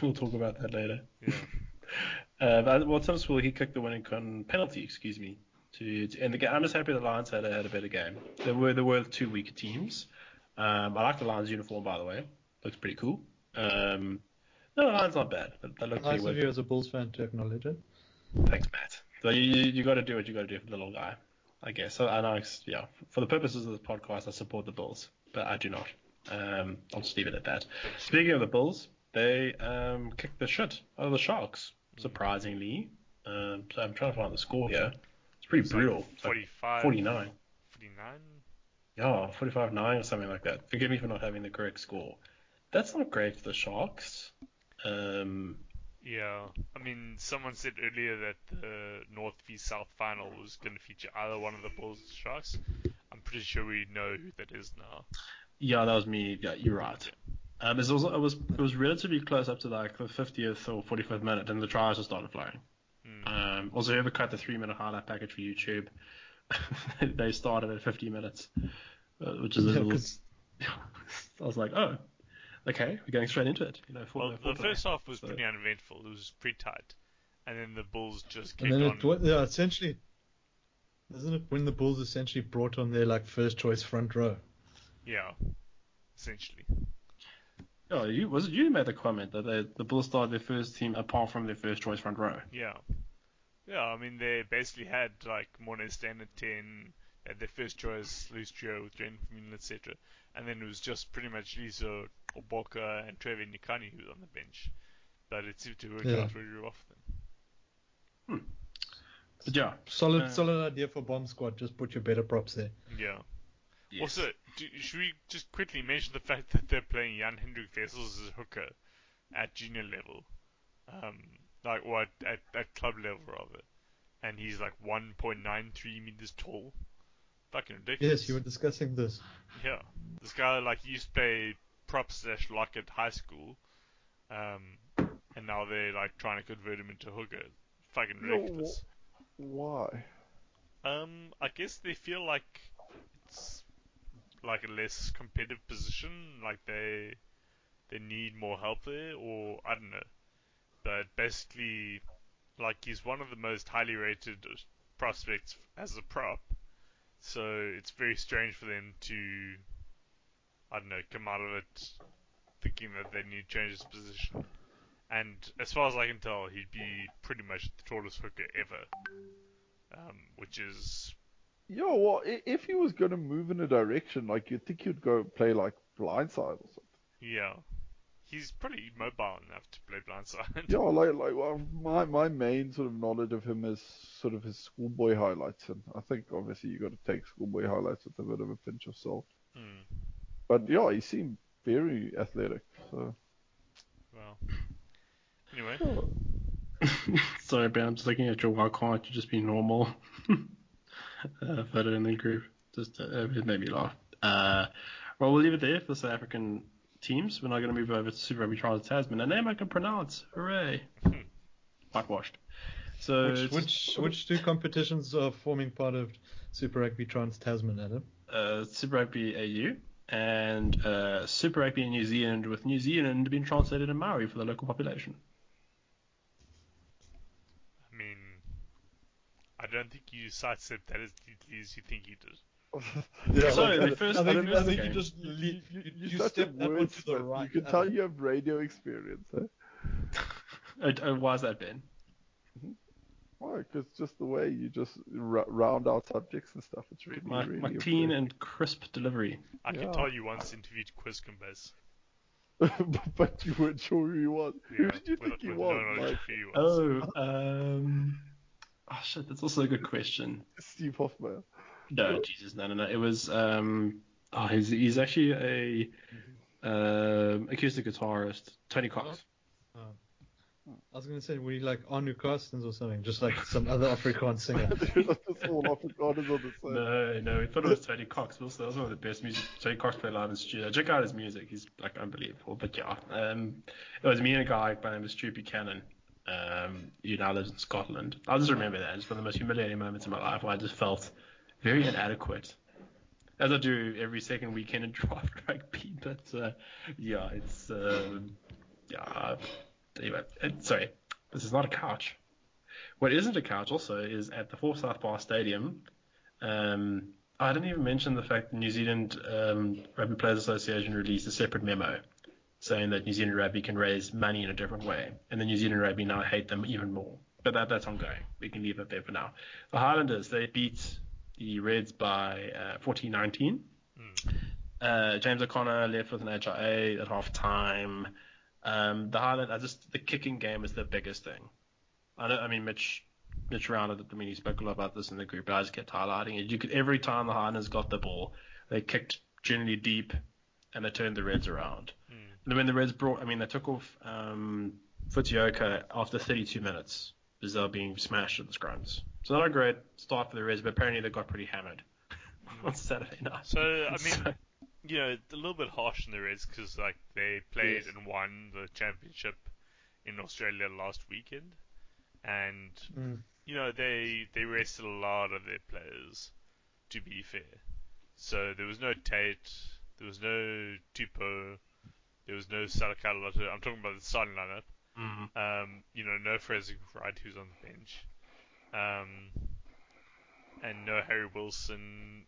We'll talk about that later. Yeah. But Thamsville, he kicked the winning penalty, to end the game. I'm just happy the Lions had a better game. There were 2 weaker teams. I like the Lions uniform, by the way. Looks pretty cool. The Lions aren't bad. They look nice of you as a Bulls fan to acknowledge it. Thanks, Matt. So you got to do what you got to do for the little guy, I guess. So I know, yeah. For the purposes of this podcast, I support the Bulls, but I do not. I'll just leave it at that. Speaking of the Bulls, they kicked the shit out of the Sharks, surprisingly. So I'm trying to find the score here. It's pretty brutal. Like 49. 49? Yeah, 45-9 or something like that. Forgive me for not having the correct score. That's not great for the Sharks. Yeah, I mean, someone said earlier that the North v South final was going to feature either one of the Bulls or Sharks. I'm pretty sure we know who that is now. Yeah, that was me. Yeah, you're right. Yeah. It was relatively close up to like the 50th or 45th minute, and the tries just started flowing. Also, whoever cut the 3-minute highlight package for YouTube, they started at 50 minutes, which is a little. I was like, oh, okay, we're going straight into it. You know, the first half was pretty uneventful. It was pretty tight, and then the Bulls just kept on. Essentially, isn't it when the Bulls essentially brought on their like first choice front row? Yeah, essentially. Oh, you made the comment that the Bulls started their first team apart from their first choice front row. Yeah. Yeah, I mean, they basically had, like, Mornay Stan at 10, had their first choice, loose trio with Jen, etc. And then it was just pretty much Lisa Oboka and Trevor Nikani who was on the bench. But it seemed to work out really well for them. But yeah. Solid idea for Bomb Squad. Just put your better props there. Yeah. Yes. Also, should we just quickly mention the fact that they're playing Jan Hendrik Wessels as a hooker at junior level, at club level rather, and he's like 1.93 meters tall, fucking ridiculous. Yes, you were discussing this. Yeah, this guy he used to play prop/Lockett High School, and now they're like trying to convert him into hooker. Fucking ridiculous. Why? I guess they feel like it's like a less competitive position, like they need more help there, or I don't know. But basically, like, he's one of the most highly rated prospects as a prop, so it's very strange for them to, I don't know, come out of it thinking that they need to change his position. And as far as I can tell, he'd be pretty much the tallest hooker ever, which is... Yeah, well, if he was going to move in a direction, like, you'd think he'd go play, like, blindside or something. Yeah. He's pretty mobile enough to play blindside. Yeah, like well, my main sort of knowledge of him is sort of his schoolboy highlights, and I think, obviously, you've got to take schoolboy highlights with a bit of a pinch of salt. Mm. But, yeah, he seemed very athletic, so... Well... Anyway. Sorry, but I'm just looking at your why can't you just be normal photo in the group. Just it made me laugh. Well, we'll leave it there for South African teams. We're now going to move over to Super Rugby Trans Tasman, a name I can pronounce. Hooray! Whitewashed. So which two competitions are forming part of Super Rugby Trans Tasman, Adam? Super Rugby AU. And Super Rugby in New Zealand, with New Zealand being translated in Maori for the local population. I mean, I don't think you sidestepped that as neatly as you think you did. Yeah, so the first I think you just you stepped that one to the right. You can tell you have radio experience. Huh? Why is that, Ben? Mm-hmm. Why? Because just the way you just round out subjects and stuff. It's really, really my clean and crisp delivery. I can tell you once interviewed Kwezi Kombase. But you weren't sure who he was. Yeah, who did you think he was? No, like, who he was. Oh, shit, that's also a good question. Steve Hoffman. No, Jesus, no. It was, he's actually an acoustic guitarist, Tony Cox. Oh. I was going to say, were you like Anu Carstens or something? Just like some other Afrikaans singer. All Afrikaners on the same. No, we thought it was Tony Cox. Also, that was one of the best music. Tony Cox played live in studio. Check out his music. He's like unbelievable. But yeah, it was me and a guy by the name of Stu Buchanan. He now lives in Scotland. I'll just remember that. It's one of the most humiliating moments in my life where I just felt very inadequate. As I do every second weekend in draft rugby. But yeah, it's... Anyway, sorry, this is not a couch. What isn't a couch also is at the Forsyth Bar Stadium. I didn't even mention the fact that New Zealand Rugby Players Association released a separate memo saying that New Zealand Rugby can raise money in a different way, and the New Zealand Rugby now hate them even more. But that's ongoing. We can leave it there for now. The Highlanders, they beat the Reds by 14-19. James O'Connor left with an HIA at half-time. The kicking game is the biggest thing. I mean, Mitch rounded. I mean, he spoke a lot about this in the group, but I just kept highlighting it. Every time the Highlanders got the ball, they kicked generally deep, and they turned the Reds around. And when the Reds they took off Futioka after 32 minutes because they were being smashed at the scrums. So not a great start for the Reds, but apparently they got pretty hammered on Saturday night. So I mean. You know, a little bit harsh in the Reds because, like, they played and won the championship in Australia last weekend. And, you know, they rested a lot of their players, to be fair. So there was no Tate, there was no Tupou, there was no Salakaloto. I'm talking about the starting lineup. You know, no Fraser Wright, who's on the bench. And no Harry Wilson.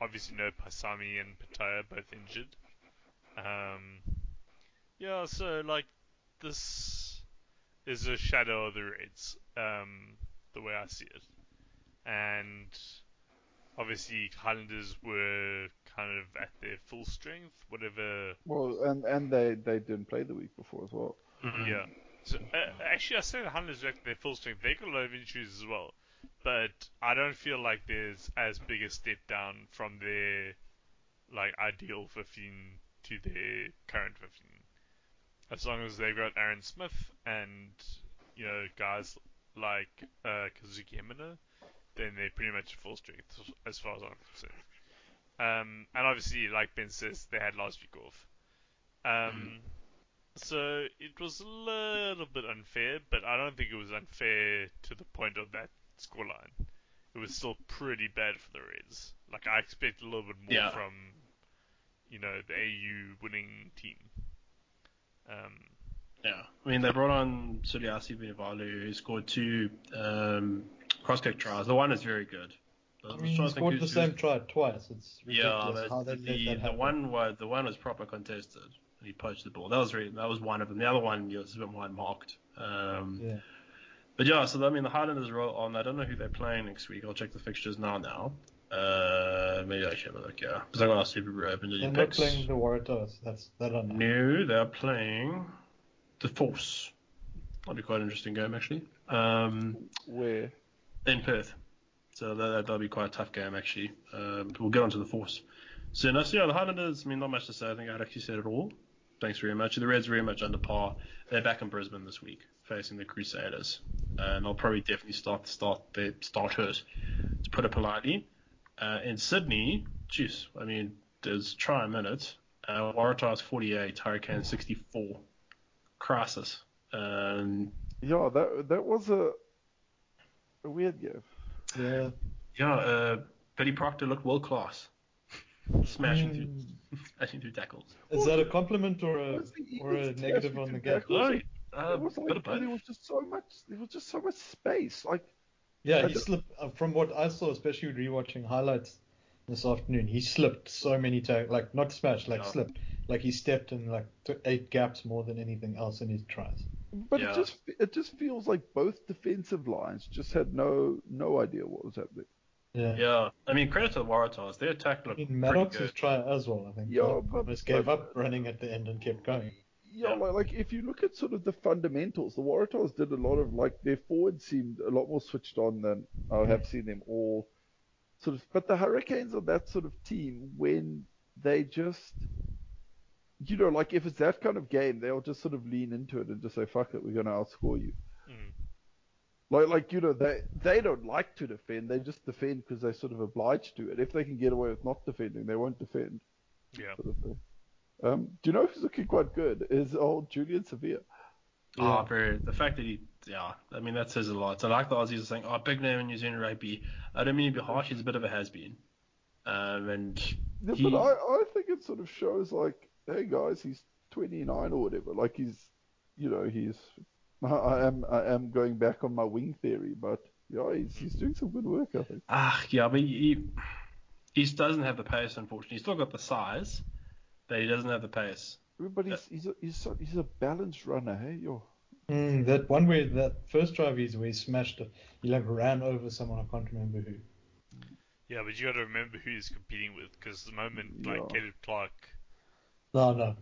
Obviously, no Paisami and Pataya, both injured. Yeah, so, like, this is a shadow of the Reds, the way I see it. And, obviously, Highlanders were kind of at their full strength, whatever... Well, and they didn't play the week before as well. Yeah. So, actually, I say the Highlanders were at their full strength. They got a lot of injuries as well. But I don't feel like there's as big a step down from their like ideal 15 to their current 15. As long as they've got Aaron Smith and you know guys like Kazuki Himeno, then they're pretty much full strength as far as I'm concerned. And obviously, like Ben says, they had last week off. So it was a little bit unfair, but I don't think it was unfair to the point of that scoreline. It was still pretty bad for the Reds. Like, I expect a little bit more from, you know, the AU winning team. I mean, they brought on Suliasi Binivalu, who scored two cross-kick tries. The one is very good. I mean, he scored the same try twice. It's ridiculous how they let that happen. The one was proper contested. He poached the ball. That was one of them. The other one was a bit more unmarked. But yeah, so I mean the Highlanders roll on. I don't know who they're playing next week. I'll check the fixtures now. Maybe I should have a look. Yeah, because I got our Super Open. They're not playing the Waratahs. No, they're playing the Force. That'll be quite an interesting game actually. Where? In Perth. So that'll be quite a tough game actually. We'll get onto the Force. So the Highlanders. I mean, not much to say. I think I'd actually said it all. Thanks very much. The Reds very much under par. They're back in Brisbane this week, facing the Crusaders, and they'll probably definitely start their starters, to put it politely. In Sydney, jeez, I mean, there's try a minute. Waratahs 48, Hurricanes 64. Crisis. Yeah, that was a weird game. Yeah. Yeah. Billy Proctor looked world class. Smashing through tackles. Is that a compliment or a negative on the game? There was just so much space. He slipped. From what I saw, especially rewatching highlights this afternoon, he slipped so many times. Like, not smashed, slipped. Like, he stepped in eight gaps more than anything else in his tries. But it just feels like both defensive lines just had no idea what was happening. Yeah. I mean, credit to the Waratahs. Their attack looked Maddox's try as well, I think. Yeah, almost gave up running at the end and kept going. Yeah, like if you look at sort of the fundamentals, the Waratahs did a lot of, their forwards seemed a lot more switched on than I have seen them all. Sort of, but the Hurricanes are that sort of team when they just, you know, like if it's that kind of game, they'll just sort of lean into it and just say, fuck it, we're going to outscore you. Mm. Like, you know, they don't like to defend. They just defend because they're sort of obliged to. And if they can get away with not defending, they won't defend. Yeah. Sort of. Do you know who's looking quite good? Is old Julian Sevilla. Yeah. Oh, very. The fact that I mean, that says a lot. So, like the Aussies are saying, big name in New Zealand rugby. I don't mean to be harsh. He's a bit of a has-been. But I think it sort of shows, hey, guys, he's 29 or whatever. Like, he's... I am going back on my wing theory, but yeah, he's doing some good work, I think. I mean, he doesn't have the pace, unfortunately. He's still got the size, but he doesn't have the pace. But he's a balanced runner, hey? That one where that first drive is where he smashed it, he ran over someone, I can't remember who. Yeah, but you got to remember who he's competing with, because at the moment, Caleb Clark... No. I'm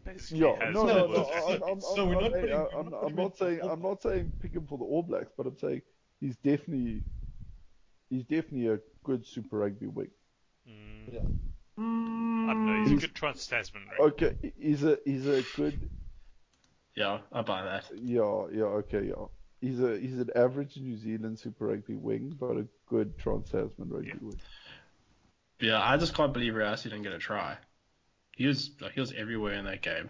not saying pick him for the All Blacks, but I'm saying he's definitely a good Super Rugby wing. Yeah. I don't know. He's a good Trans Tasman. Okay, he's a good. Yeah, I buy that. Yeah, okay. He's an average New Zealand Super Rugby wing, but a good Trans Tasman rugby wing. Yeah, I just can't believe Ravasi didn't get a try. He was everywhere in that game.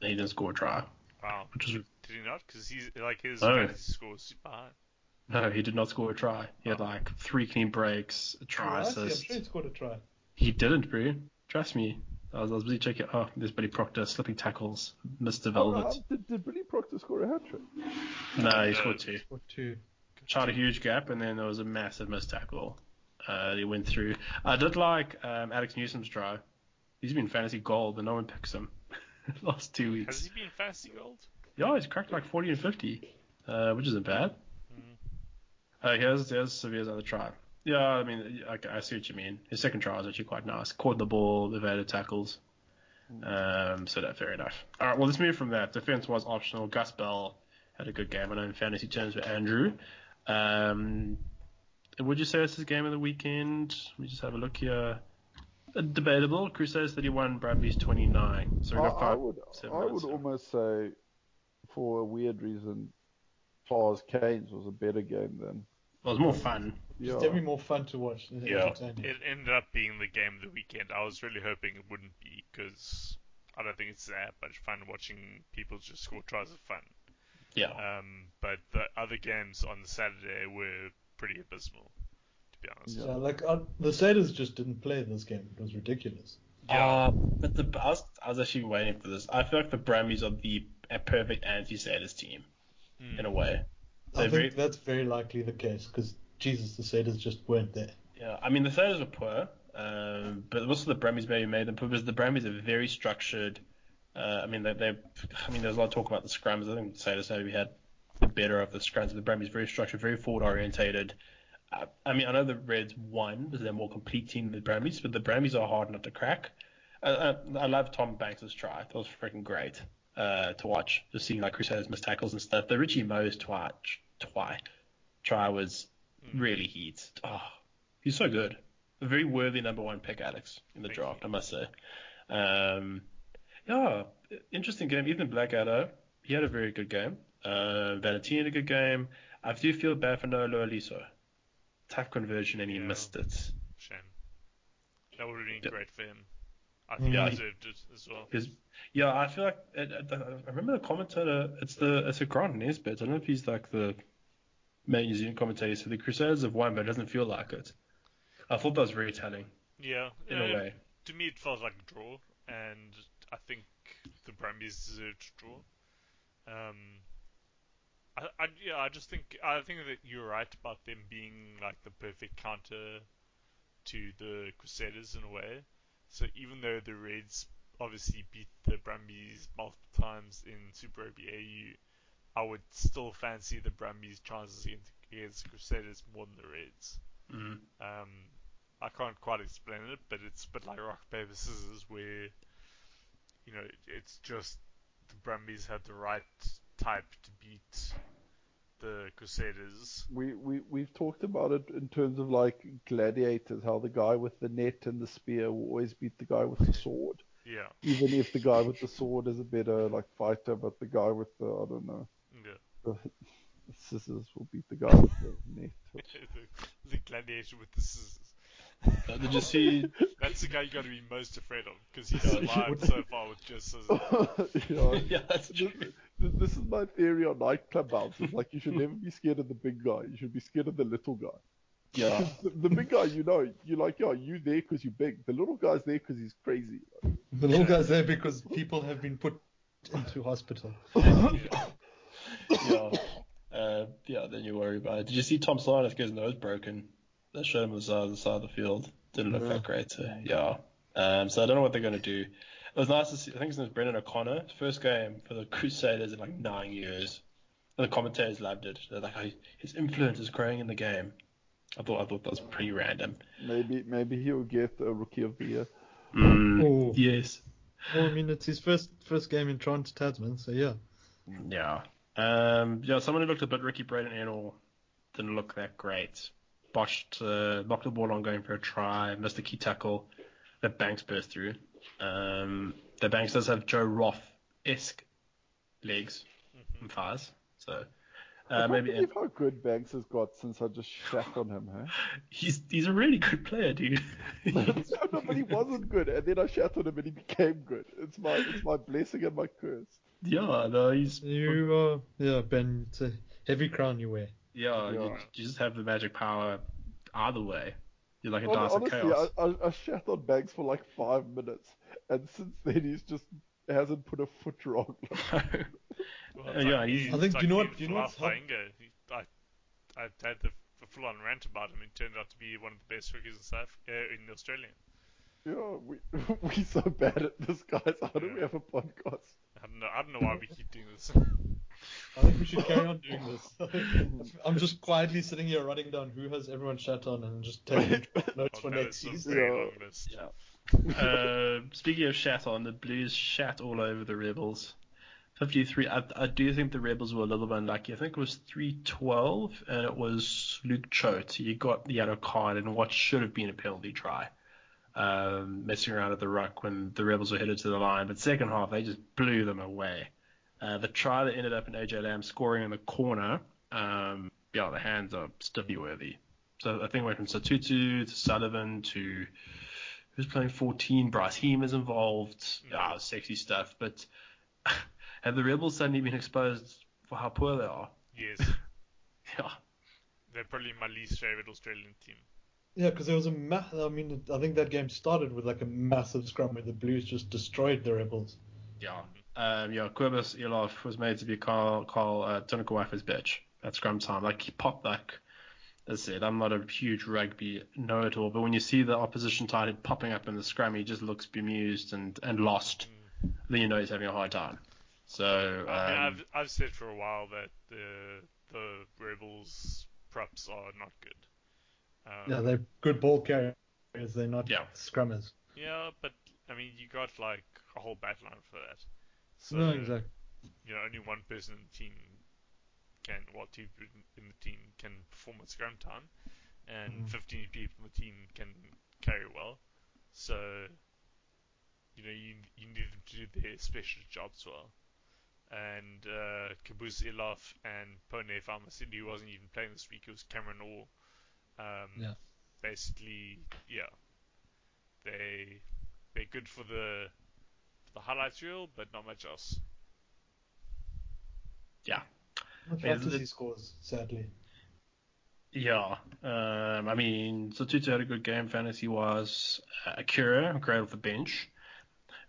He didn't score a try. Wow. Did he not? Because his score was super high. No, he did not score a try. He had three clean breaks, a try assist. I'm sure he scored a try. He didn't, bro. Trust me. I was busy checking. Oh, there's Billy Proctor slipping tackles, missed the velvet. Did Billy Proctor score a hat trick? No, he scored two. Shot a huge gap, and then there was a massive missed tackle. He went through. I did like Alex Newsom's try. He's been fantasy gold, but no one picks him. Last 2 weeks. Has he been fantasy gold? Yeah, he's cracked 40 and 50, which isn't bad. Here's Sevilla's other try. Yeah, I mean, I see what you mean. His second try was actually quite nice. Caught the ball, evaded tackles. So that's fair enough. All right, well, let's move from that. Defense was optional. Gus Bell had a good game. I know in fantasy terms with Andrew. Would you say it's his game of the weekend? Let me just have a look here. Debatable. Crusaders 31, Bradby's 29. So we got I would almost say, for a weird reason, Fars Canes was a better game than. Well, it was more fun. Yeah. It's definitely more fun to watch. It ended up being the game of the weekend. I was really hoping it wouldn't be because I don't think it's that, but it's fun watching people just score tries is fun. Yeah. But the other games on Saturday were pretty abysmal, to be honest. Yeah, like the Satyrs just didn't play this game. It was ridiculous. Yeah. But I was actually waiting for this. I feel like the Brumbies are a perfect anti-Satyrs team in a way. They're I think that's very likely the case because Jesus, the Satyrs just weren't there. Yeah, I mean the Satyrs were poor, but also the Brumbies maybe made them poor because the Brumbies are very structured. There's a lot of talk about the scrums. I think the Satyrs maybe had the better of the scrums. The Brumbies very structured, very forward orientated. I know the Reds won because they're a more complete team than the Brumbies, but the Brumbies are hard not to crack. I love Tom Banks' try. That was freaking great to watch. Just seeing like Crusaders miss tackles and stuff. The Richie Moe's try was really heat. Oh, he's so good. A very worthy number one pick, Alex, in the draft, I must say. Interesting game. Ethan Blackadder, he had a very good game. Valentini had a good game. I do feel bad for Noah Loaliso. Tough conversion and he missed it. Shame. That would have been great for him. I think he deserved it as well. I feel like I remember the commentator. It's a Grant Nesbitt. I don't know if he's like the main New Zealand commentator. So the Crusaders have won, but it doesn't feel like it. I thought that was very telling. Yeah, in a way. To me, it felt like a draw, and I think the Brumbies deserved a draw. I think that you're right about them being like the perfect counter to the Crusaders in a way. So even though the Reds obviously beat the Brumbies multiple times in Super Rugby AU, I would still fancy the Brumbies' chances against the Crusaders more than the Reds. Mm-hmm. I can't quite explain it, but it's a bit like rock paper scissors, where it's just the Brumbies had the right type to beat the Crusaders. We've talked about it in terms of like gladiators, how the guy with the net and the spear will always beat the guy with the sword. Yeah. Even if the guy with the sword is a better like fighter, but the guy with the the scissors will beat the guy with the net. the gladiator with the scissors. Did you see? That's the guy you got to be most afraid of because he's alive so far with just scissors. That's true. This is my theory on nightclub bounces. Like, you should never be scared of the big guy. You should be scared of the little guy. Yeah. The big guy, you're like, you there because you're big. The little guy's there because he's crazy. The little guy's there because people have been put into hospital. Then you worry about it. Did you see Tom Slinas get his nose broken? They showed him the side of the field. Didn't look that great. So I don't know what they're going to do. It was nice to see. I think his name is Brendan O'Connor. First game for the Crusaders in like 9 years. And the commentators loved it. They're like, his influence is growing in the game. I thought that was pretty random. Maybe he'll get a Rookie of the Year. Yes. Well, it's his first game in Trans Tasman, so yeah. Yeah. Someone who looked a bit Ricky Braden and all didn't look that great. Botched, knocked the ball on going for a try, missed a key tackle. The Banks burst through. The Banks does have Joe Roth-esque legs and thighs. So I can't believe how good Banks has got since I just shat on him, huh? He's a really good player, dude. No, but he wasn't good, and then I shat on him and he became good. It's my blessing and my curse. Yeah, no, Ben, it's a heavy crown you wear. Yeah, you just have the magic power either way. You're like a dice of chaos. I shat on Banks for like 5 minutes, and since then he hasn't put a foot wrong. I think what's happened? I had the full-on rant about him. It turned out to be one of the best rookies in Australia. Yeah, we're so bad at this, guys. How do we have a podcast? I don't know why we keep doing this. I think we should carry on doing this. I'm just quietly sitting here writing down who has everyone shat on and just taking notes for next season. Speaking of shat on, the Blues shat all over the Rebels. 53. I do think the Rebels were a little bit unlucky. I think it was 3-12, and it was Luke Choate. He got the yellow card in what should have been a penalty try. Messing around at the ruck when the Rebels were headed to the line. But second half, they just blew them away. The try that ended up in AJ Lamb scoring in the corner, the hands are stiffy worthy. So I think it went from Satutu to Sullivan to who's playing 14? Bryce Heem is involved. Yeah, sexy stuff. But have the Rebels suddenly been exposed for how poor they are? Yes. Yeah. They're probably my least favorite Australian team. Yeah, because there was I think that game started with like a massive scrum where the Blues just destroyed the Rebels. Yeah. Kobus Elof was made to be called Tony Cox's bitch at scrum time. Like, he popped like... As I said, I'm not a huge rugby know-it-all, but when you see the opposition tight popping up in the scrum, he just looks bemused and lost. Mm. Then you know he's having a hard time. So I've said for a while that the Rebels props are not good. They're good ball carriers. They're not scrummers. Yeah, but I mean, you got like a whole backline for that. So, no, exactly. You know, only one person in the team. Two in the team can perform at scrum time, and 15 people in the team can carry well. So, you know, you need them to do their special jobs well. And Kobus Elof and Pone Famasidi, who wasn't even playing this week, it was Cameron Orr. Basically, yeah, they're good for the highlights reel, but not much else. Yeah. Fantasy scores, sadly. Yeah. I mean, Sotutu had a good game fantasy-wise. Akira, great off the bench.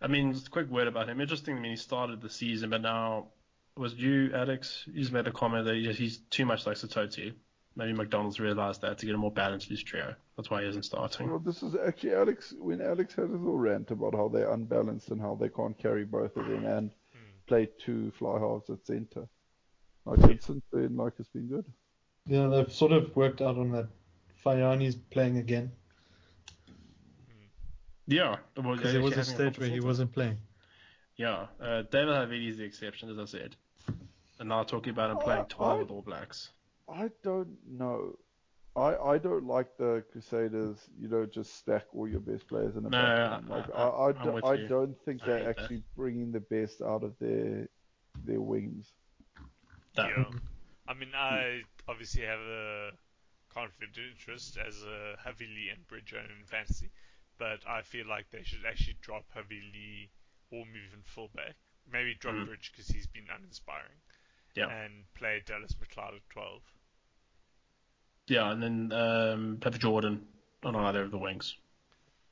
I mean, just a quick word about him. Interesting, I mean, he started the season, but now was you, Alex? You just made a comment that he's too much like Sototi. Maybe McDonald's realized that to get a more balanced loose trio. That's why he isn't starting. Well, this is actually Alex, when Alex had his little rant about how they're unbalanced and how they can't carry both of them and play two fly halves at centre. Like it's been good. Yeah, they've sort of worked out on that. Fayani's playing again. Yeah, because there was a stage where he wasn't playing. Yeah, David Havili is the exception, as I said. And now talking about him playing 12 with All Blacks. I don't know. I don't like the Crusaders. You don't just stack all your best players in a back. I don't think they're actually bringing the best out of their wings. Yeah. I mean, I obviously have a conflict of interest as a Havili and Bridge owner in fantasy, but I feel like they should actually drop Havili or move in fullback. Maybe drop Bridge because he's been uninspiring. Yeah. And play Dallas McLeod at 12. Yeah, and then Pepper Jordan on either of the wings.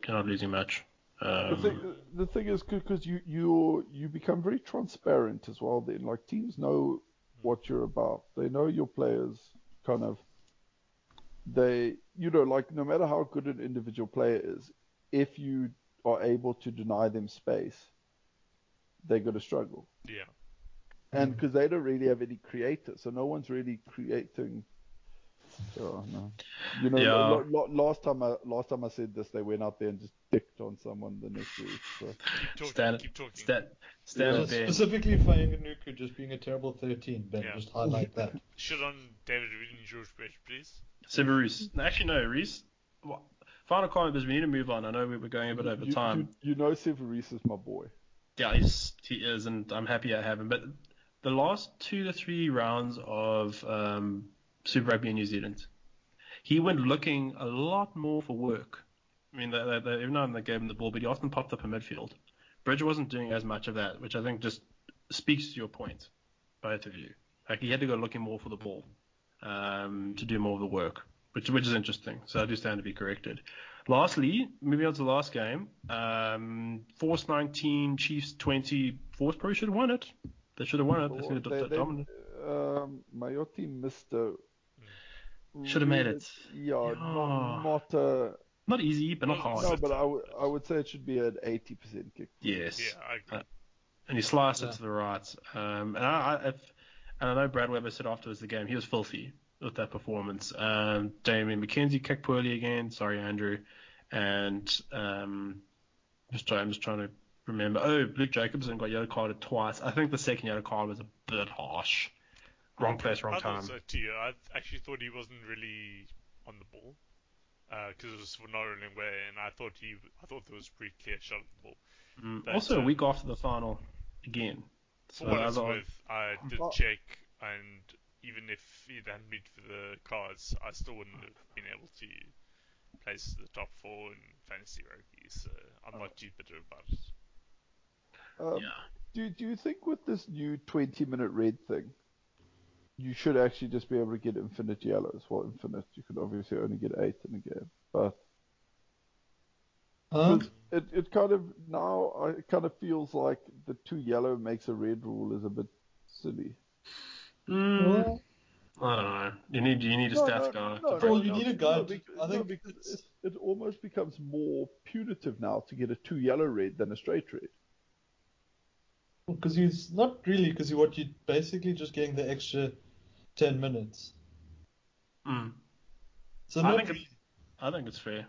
You're not losing much. The thing is, because you become very transparent as well then. Like, teams know what you're about. They know your players kind of, they, you know, like no matter how good an individual player is, if you are able to deny them space, they're going to struggle. Yeah. And because they don't really have any creators, so no one's really creating. Oh, no. You know, yeah. last time I said this, they went out there and just dicked on someone the next week. So. Keep talking. Standard specifically Fayanganuku just being a terrible 13, Ben. Yeah. Just highlight that. Shit on David Reed and George Bridge, please. Reese. Reese. Well, final comment is we need to move on. I know we're going a bit over time. You know Reese is my boy. Yeah, he is, and I'm happy I have him. But the last 2 to 3 rounds of... Super Rugby in New Zealand, he went looking a lot more for work. I mean, they, every now and then they gave him the ball, but he often popped up in midfield. Bridge wasn't doing as much of that, which I think just speaks to your point, both of you. Like, he had to go looking more for the ball to do more of the work, which is interesting. So I do stand to be corrected. Lastly, moving on to the last game, Force 19, Chiefs 20. Force probably should have won it. They should have won it. They dominated. Mayotte missed a... Should have made it. Yeah. Not easy, but not hard. No, but I would say it should be an 80% kick. Yes. Yeah, I agree. And he sliced it to the right. And I know Brad Weber said afterwards the game, he was filthy with that performance. Damien McKenzie kicked poorly again. Sorry, Andrew. And I'm just trying to remember. Oh, Luke Jacobson got yellow carded twice. I think the second yellow card was a bit harsh. Wrong place, wrong time. I actually thought he wasn't really on the ball because it was for not running away, and I thought there was a pretty clear shot at the ball. Also, a week after the final, again. So for what it's worth, I did check, and even if it hadn't been for the cards, I still wouldn't have been able to places in the top four in fantasy rugby, so I'm not Jupiter about it. Do you think with this new 20-minute red thing, you should actually just be able to get infinite yellows? Well, infinite, you could obviously only get 8 in a game, but it kind of now it kind of feels like the 2 yellow makes a red rule is a bit silly. Well, I don't know. You need a stats guy. You need a guy. I think because it almost becomes more punitive now to get a 2 yellow red than a straight red. Because it's not really, because you're basically just getting the extra 10 minutes. Mm. So I think it's fair.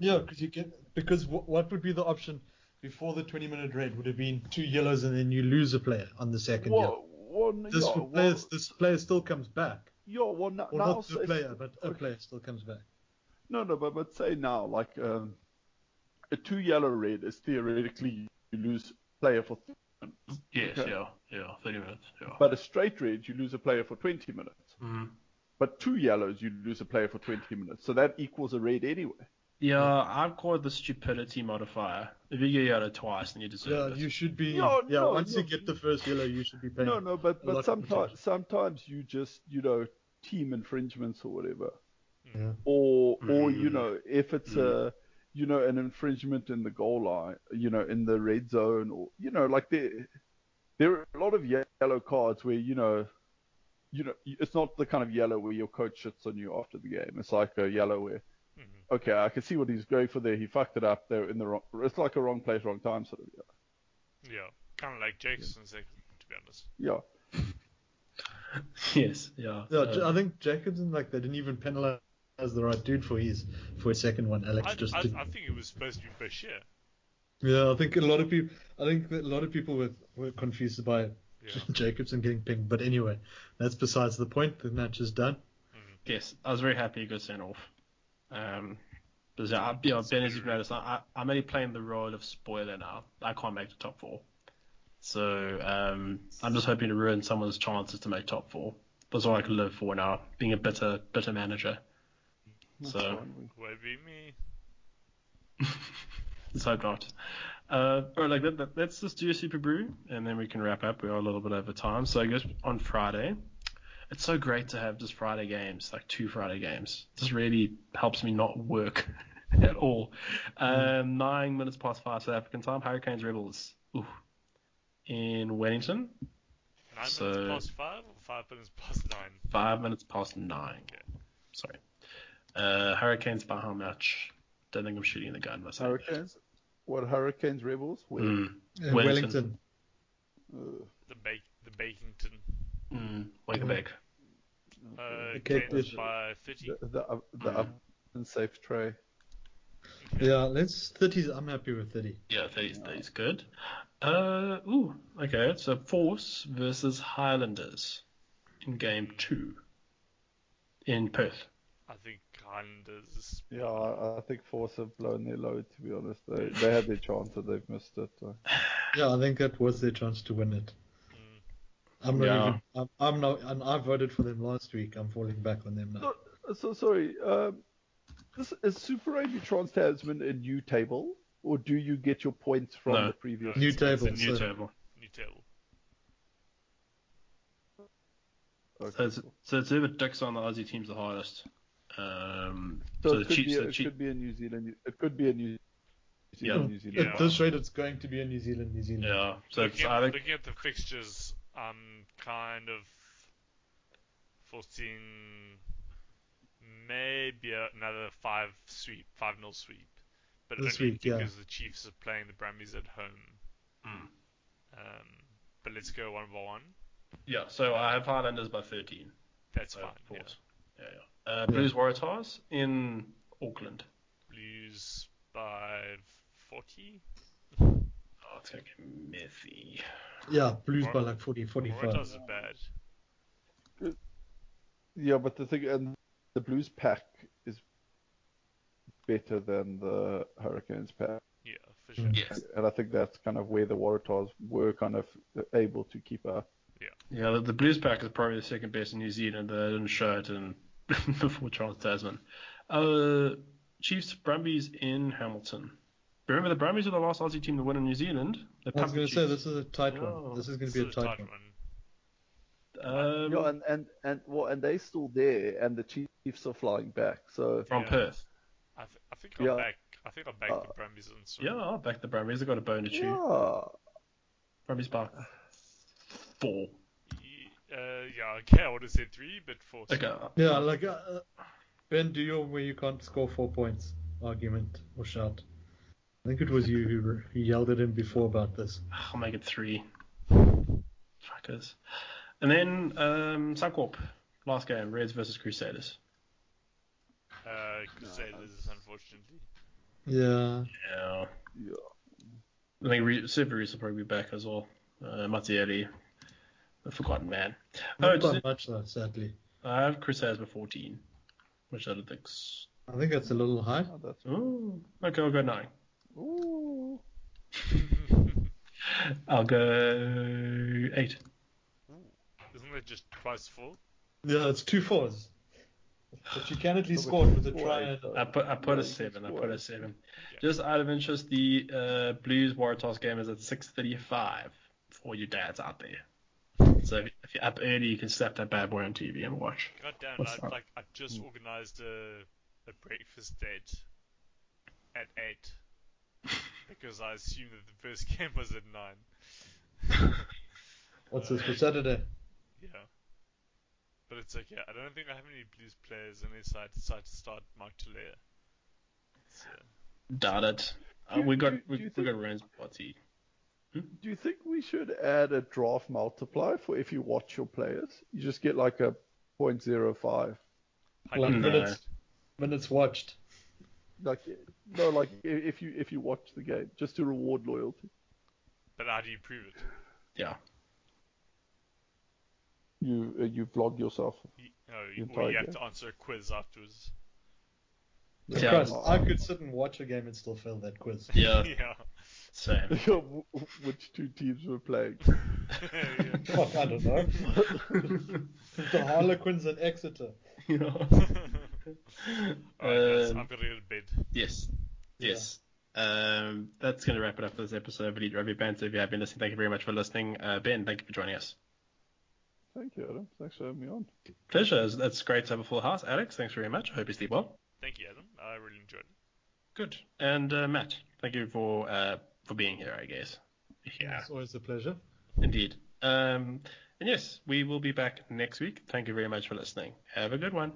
Yeah, because what would be the option before the 20-minute red would have been 2 yellows and then you lose a player on the second yellow. This player still comes back. Yeah, well, a player still comes back. No, but say now, like a 2 yellow red is theoretically you lose player for 30 minutes. Yes, okay. yeah, 30 minutes. Yeah. But a straight red, you lose a player for 20 minutes. Mm-hmm. But 2 yellows, you lose a player for 20 minutes. So that equals a red anyway. Yeah, I've called the stupidity modifier. If you get yellow twice, then you deserve it. Yeah, you should be. Once you get the first yellow, you should be paying. But sometimes you just team infringements or whatever, or if it's an infringement in the goal line, in the red zone, or like there are a lot of yellow cards where it's not the kind of yellow where your coach shits on you after the game. It's like a yellow where. Okay, I can see what he's going for there. He fucked it up. They're in the wrong. It's like a wrong place, wrong time sort of. Yeah, kind of like Jacobson's, to be honest. Yeah. Yes. Yeah. I think Jacobson, like, they didn't even penalize the right dude for his second one. Alex I think it was supposed to be Bashir. Yeah, I think a lot of people were confused by Jacobson getting pinged. But anyway, that's besides the point. The match is done. Mm-hmm. Yes, I was very happy he got sent off. Ben, as you've noticed, I'm only playing the role of spoiler now. I can't make the top four, so I'm just hoping to ruin someone's chances to make top four. That's all I can live for now, being a bitter manager. That's so maybe me. Let's hope not. Let's just do a Super Brew, and then we can wrap up. We are a little bit over time, so I guess on Friday. It's so great to have just Friday games, like 2 Friday games. This really helps me not work at all. 9 minutes past 5 South African time, Hurricanes Rebels in Wellington. 9 minutes past 5 or 5 minutes past 9? 5 minutes past 9. Okay. Sorry. Hurricanes by how much? Don't think I'm shooting the gun myself. Hurricanes? What, Hurricanes Rebels? Wellington. The Bakington. Wake. By 30. The up and safe tray. Yeah, let's 30. I'm happy with 30. Yeah, 30's good. Okay. So Force versus Highlanders in game 2 in Perth. I think Highlanders. Yeah, I think Force have blown their load. To be honest, they had their chance and they've missed it. So. Yeah, I think that was their chance to win it. I voted for them last week. I'm falling back on them now. So sorry. This is Super Rugby Trans Tasman a new table, or do you get your points from the previous table? It's a new table. Okay. So it's whoever ducks on the Aussie team's the hardest. It could be a New Zealand. At this rate, it's going to be a New Zealand. Yeah. So looking at the fixtures. I'm kind of foreseeing maybe another 5-0 sweep, but this only week, because the Chiefs are playing the Brumbies at home. But let's go one by one. Yeah, so I have Highlanders by 13. That's fine. Yeah. Blues Waratahs in Auckland. Blues by 40. Oh, it's going to get messy. Yeah, Blues by like 45. Waratahs are bad. Yeah, but the thing, and the Blues pack is better than the Hurricanes pack. Yeah, for sure. Yes. And I think that's kind of where the Waratahs were kind of able to keep up. Yeah, the Blues pack is probably the second best in New Zealand. They didn't show it before Trans Tasman. Chiefs Brumbies in Hamilton. Remember, the Brumbies were the last Aussie team to win in New Zealand. I was going to say, this is a tight one. This is going to be a tight one. And they're still there, and the Chiefs are flying back. So from Perth. I think I'll back the Brumbies. I'll back the Brumbies. I've got a bone to chew. Yeah. Brumbies by 4. I would have said 3, but 4. Okay. Yeah, Ben, do your where you can't score 4 points argument or shout. I think it was you who yelled at him before about this. I'll make it 3. Fuckers. And then Suncorp, last game, Reds versus Crusaders. Crusaders, unfortunately. Yeah. I think Severis will probably be back as well. Mazzieri, the forgotten man. Not much though, sadly. I have Crusaders with 14, which I don't think. I think that's a little high. Oh, okay, I'll go 9. Ooh. I'll go 8. Isn't it just twice 4? Yeah, it's 2 4s. But you can at least score with a try. I put a 7. Yeah. Just out of interest, the Blues Waratahs game is at 6:35 for your dads out there. So if you're up early, you can slap that bad boy on TV and watch. God damn, I just organised a breakfast date at 8. Because I assumed that the first game was at 9. What's this for Saturday? Yeah. But it's okay. I don't think I have any Blues players unless I decide to start Mark Tulea. So. Doubt it. We got Rand's party. Hmm? Do you think we should add a draft multiplier for if you watch your players? You just get like a 0.05. Minutes watched. If you watch the game, just to reward loyalty. But how do you prove it? Yeah. You vlog yourself. You have to answer a quiz afterwards. Yeah. Christ, I could sit and watch a game and still fail that quiz. Yeah. Yeah. Same. Which two teams were playing? Fuck, I don't know. The Harlequins and Exeter. Yeah. Guys, I'm going to go to bed. Yes. Yeah. That's going to wrap it up for this episode of Lead Rugby Banters. If you have been listening, thank you very much for listening. Ben, thank you for joining us. Thank you, Adam. Thanks for having me on. Pleasure. That's great to have a full house. Alex, thanks very much. I hope you sleep well. Thank you, Adam. I really enjoyed it. Good. And Matt, thank you for being here, I guess. Yeah. It's always a pleasure. Indeed. And yes, we will be back next week. Thank you very much for listening. Have a good one.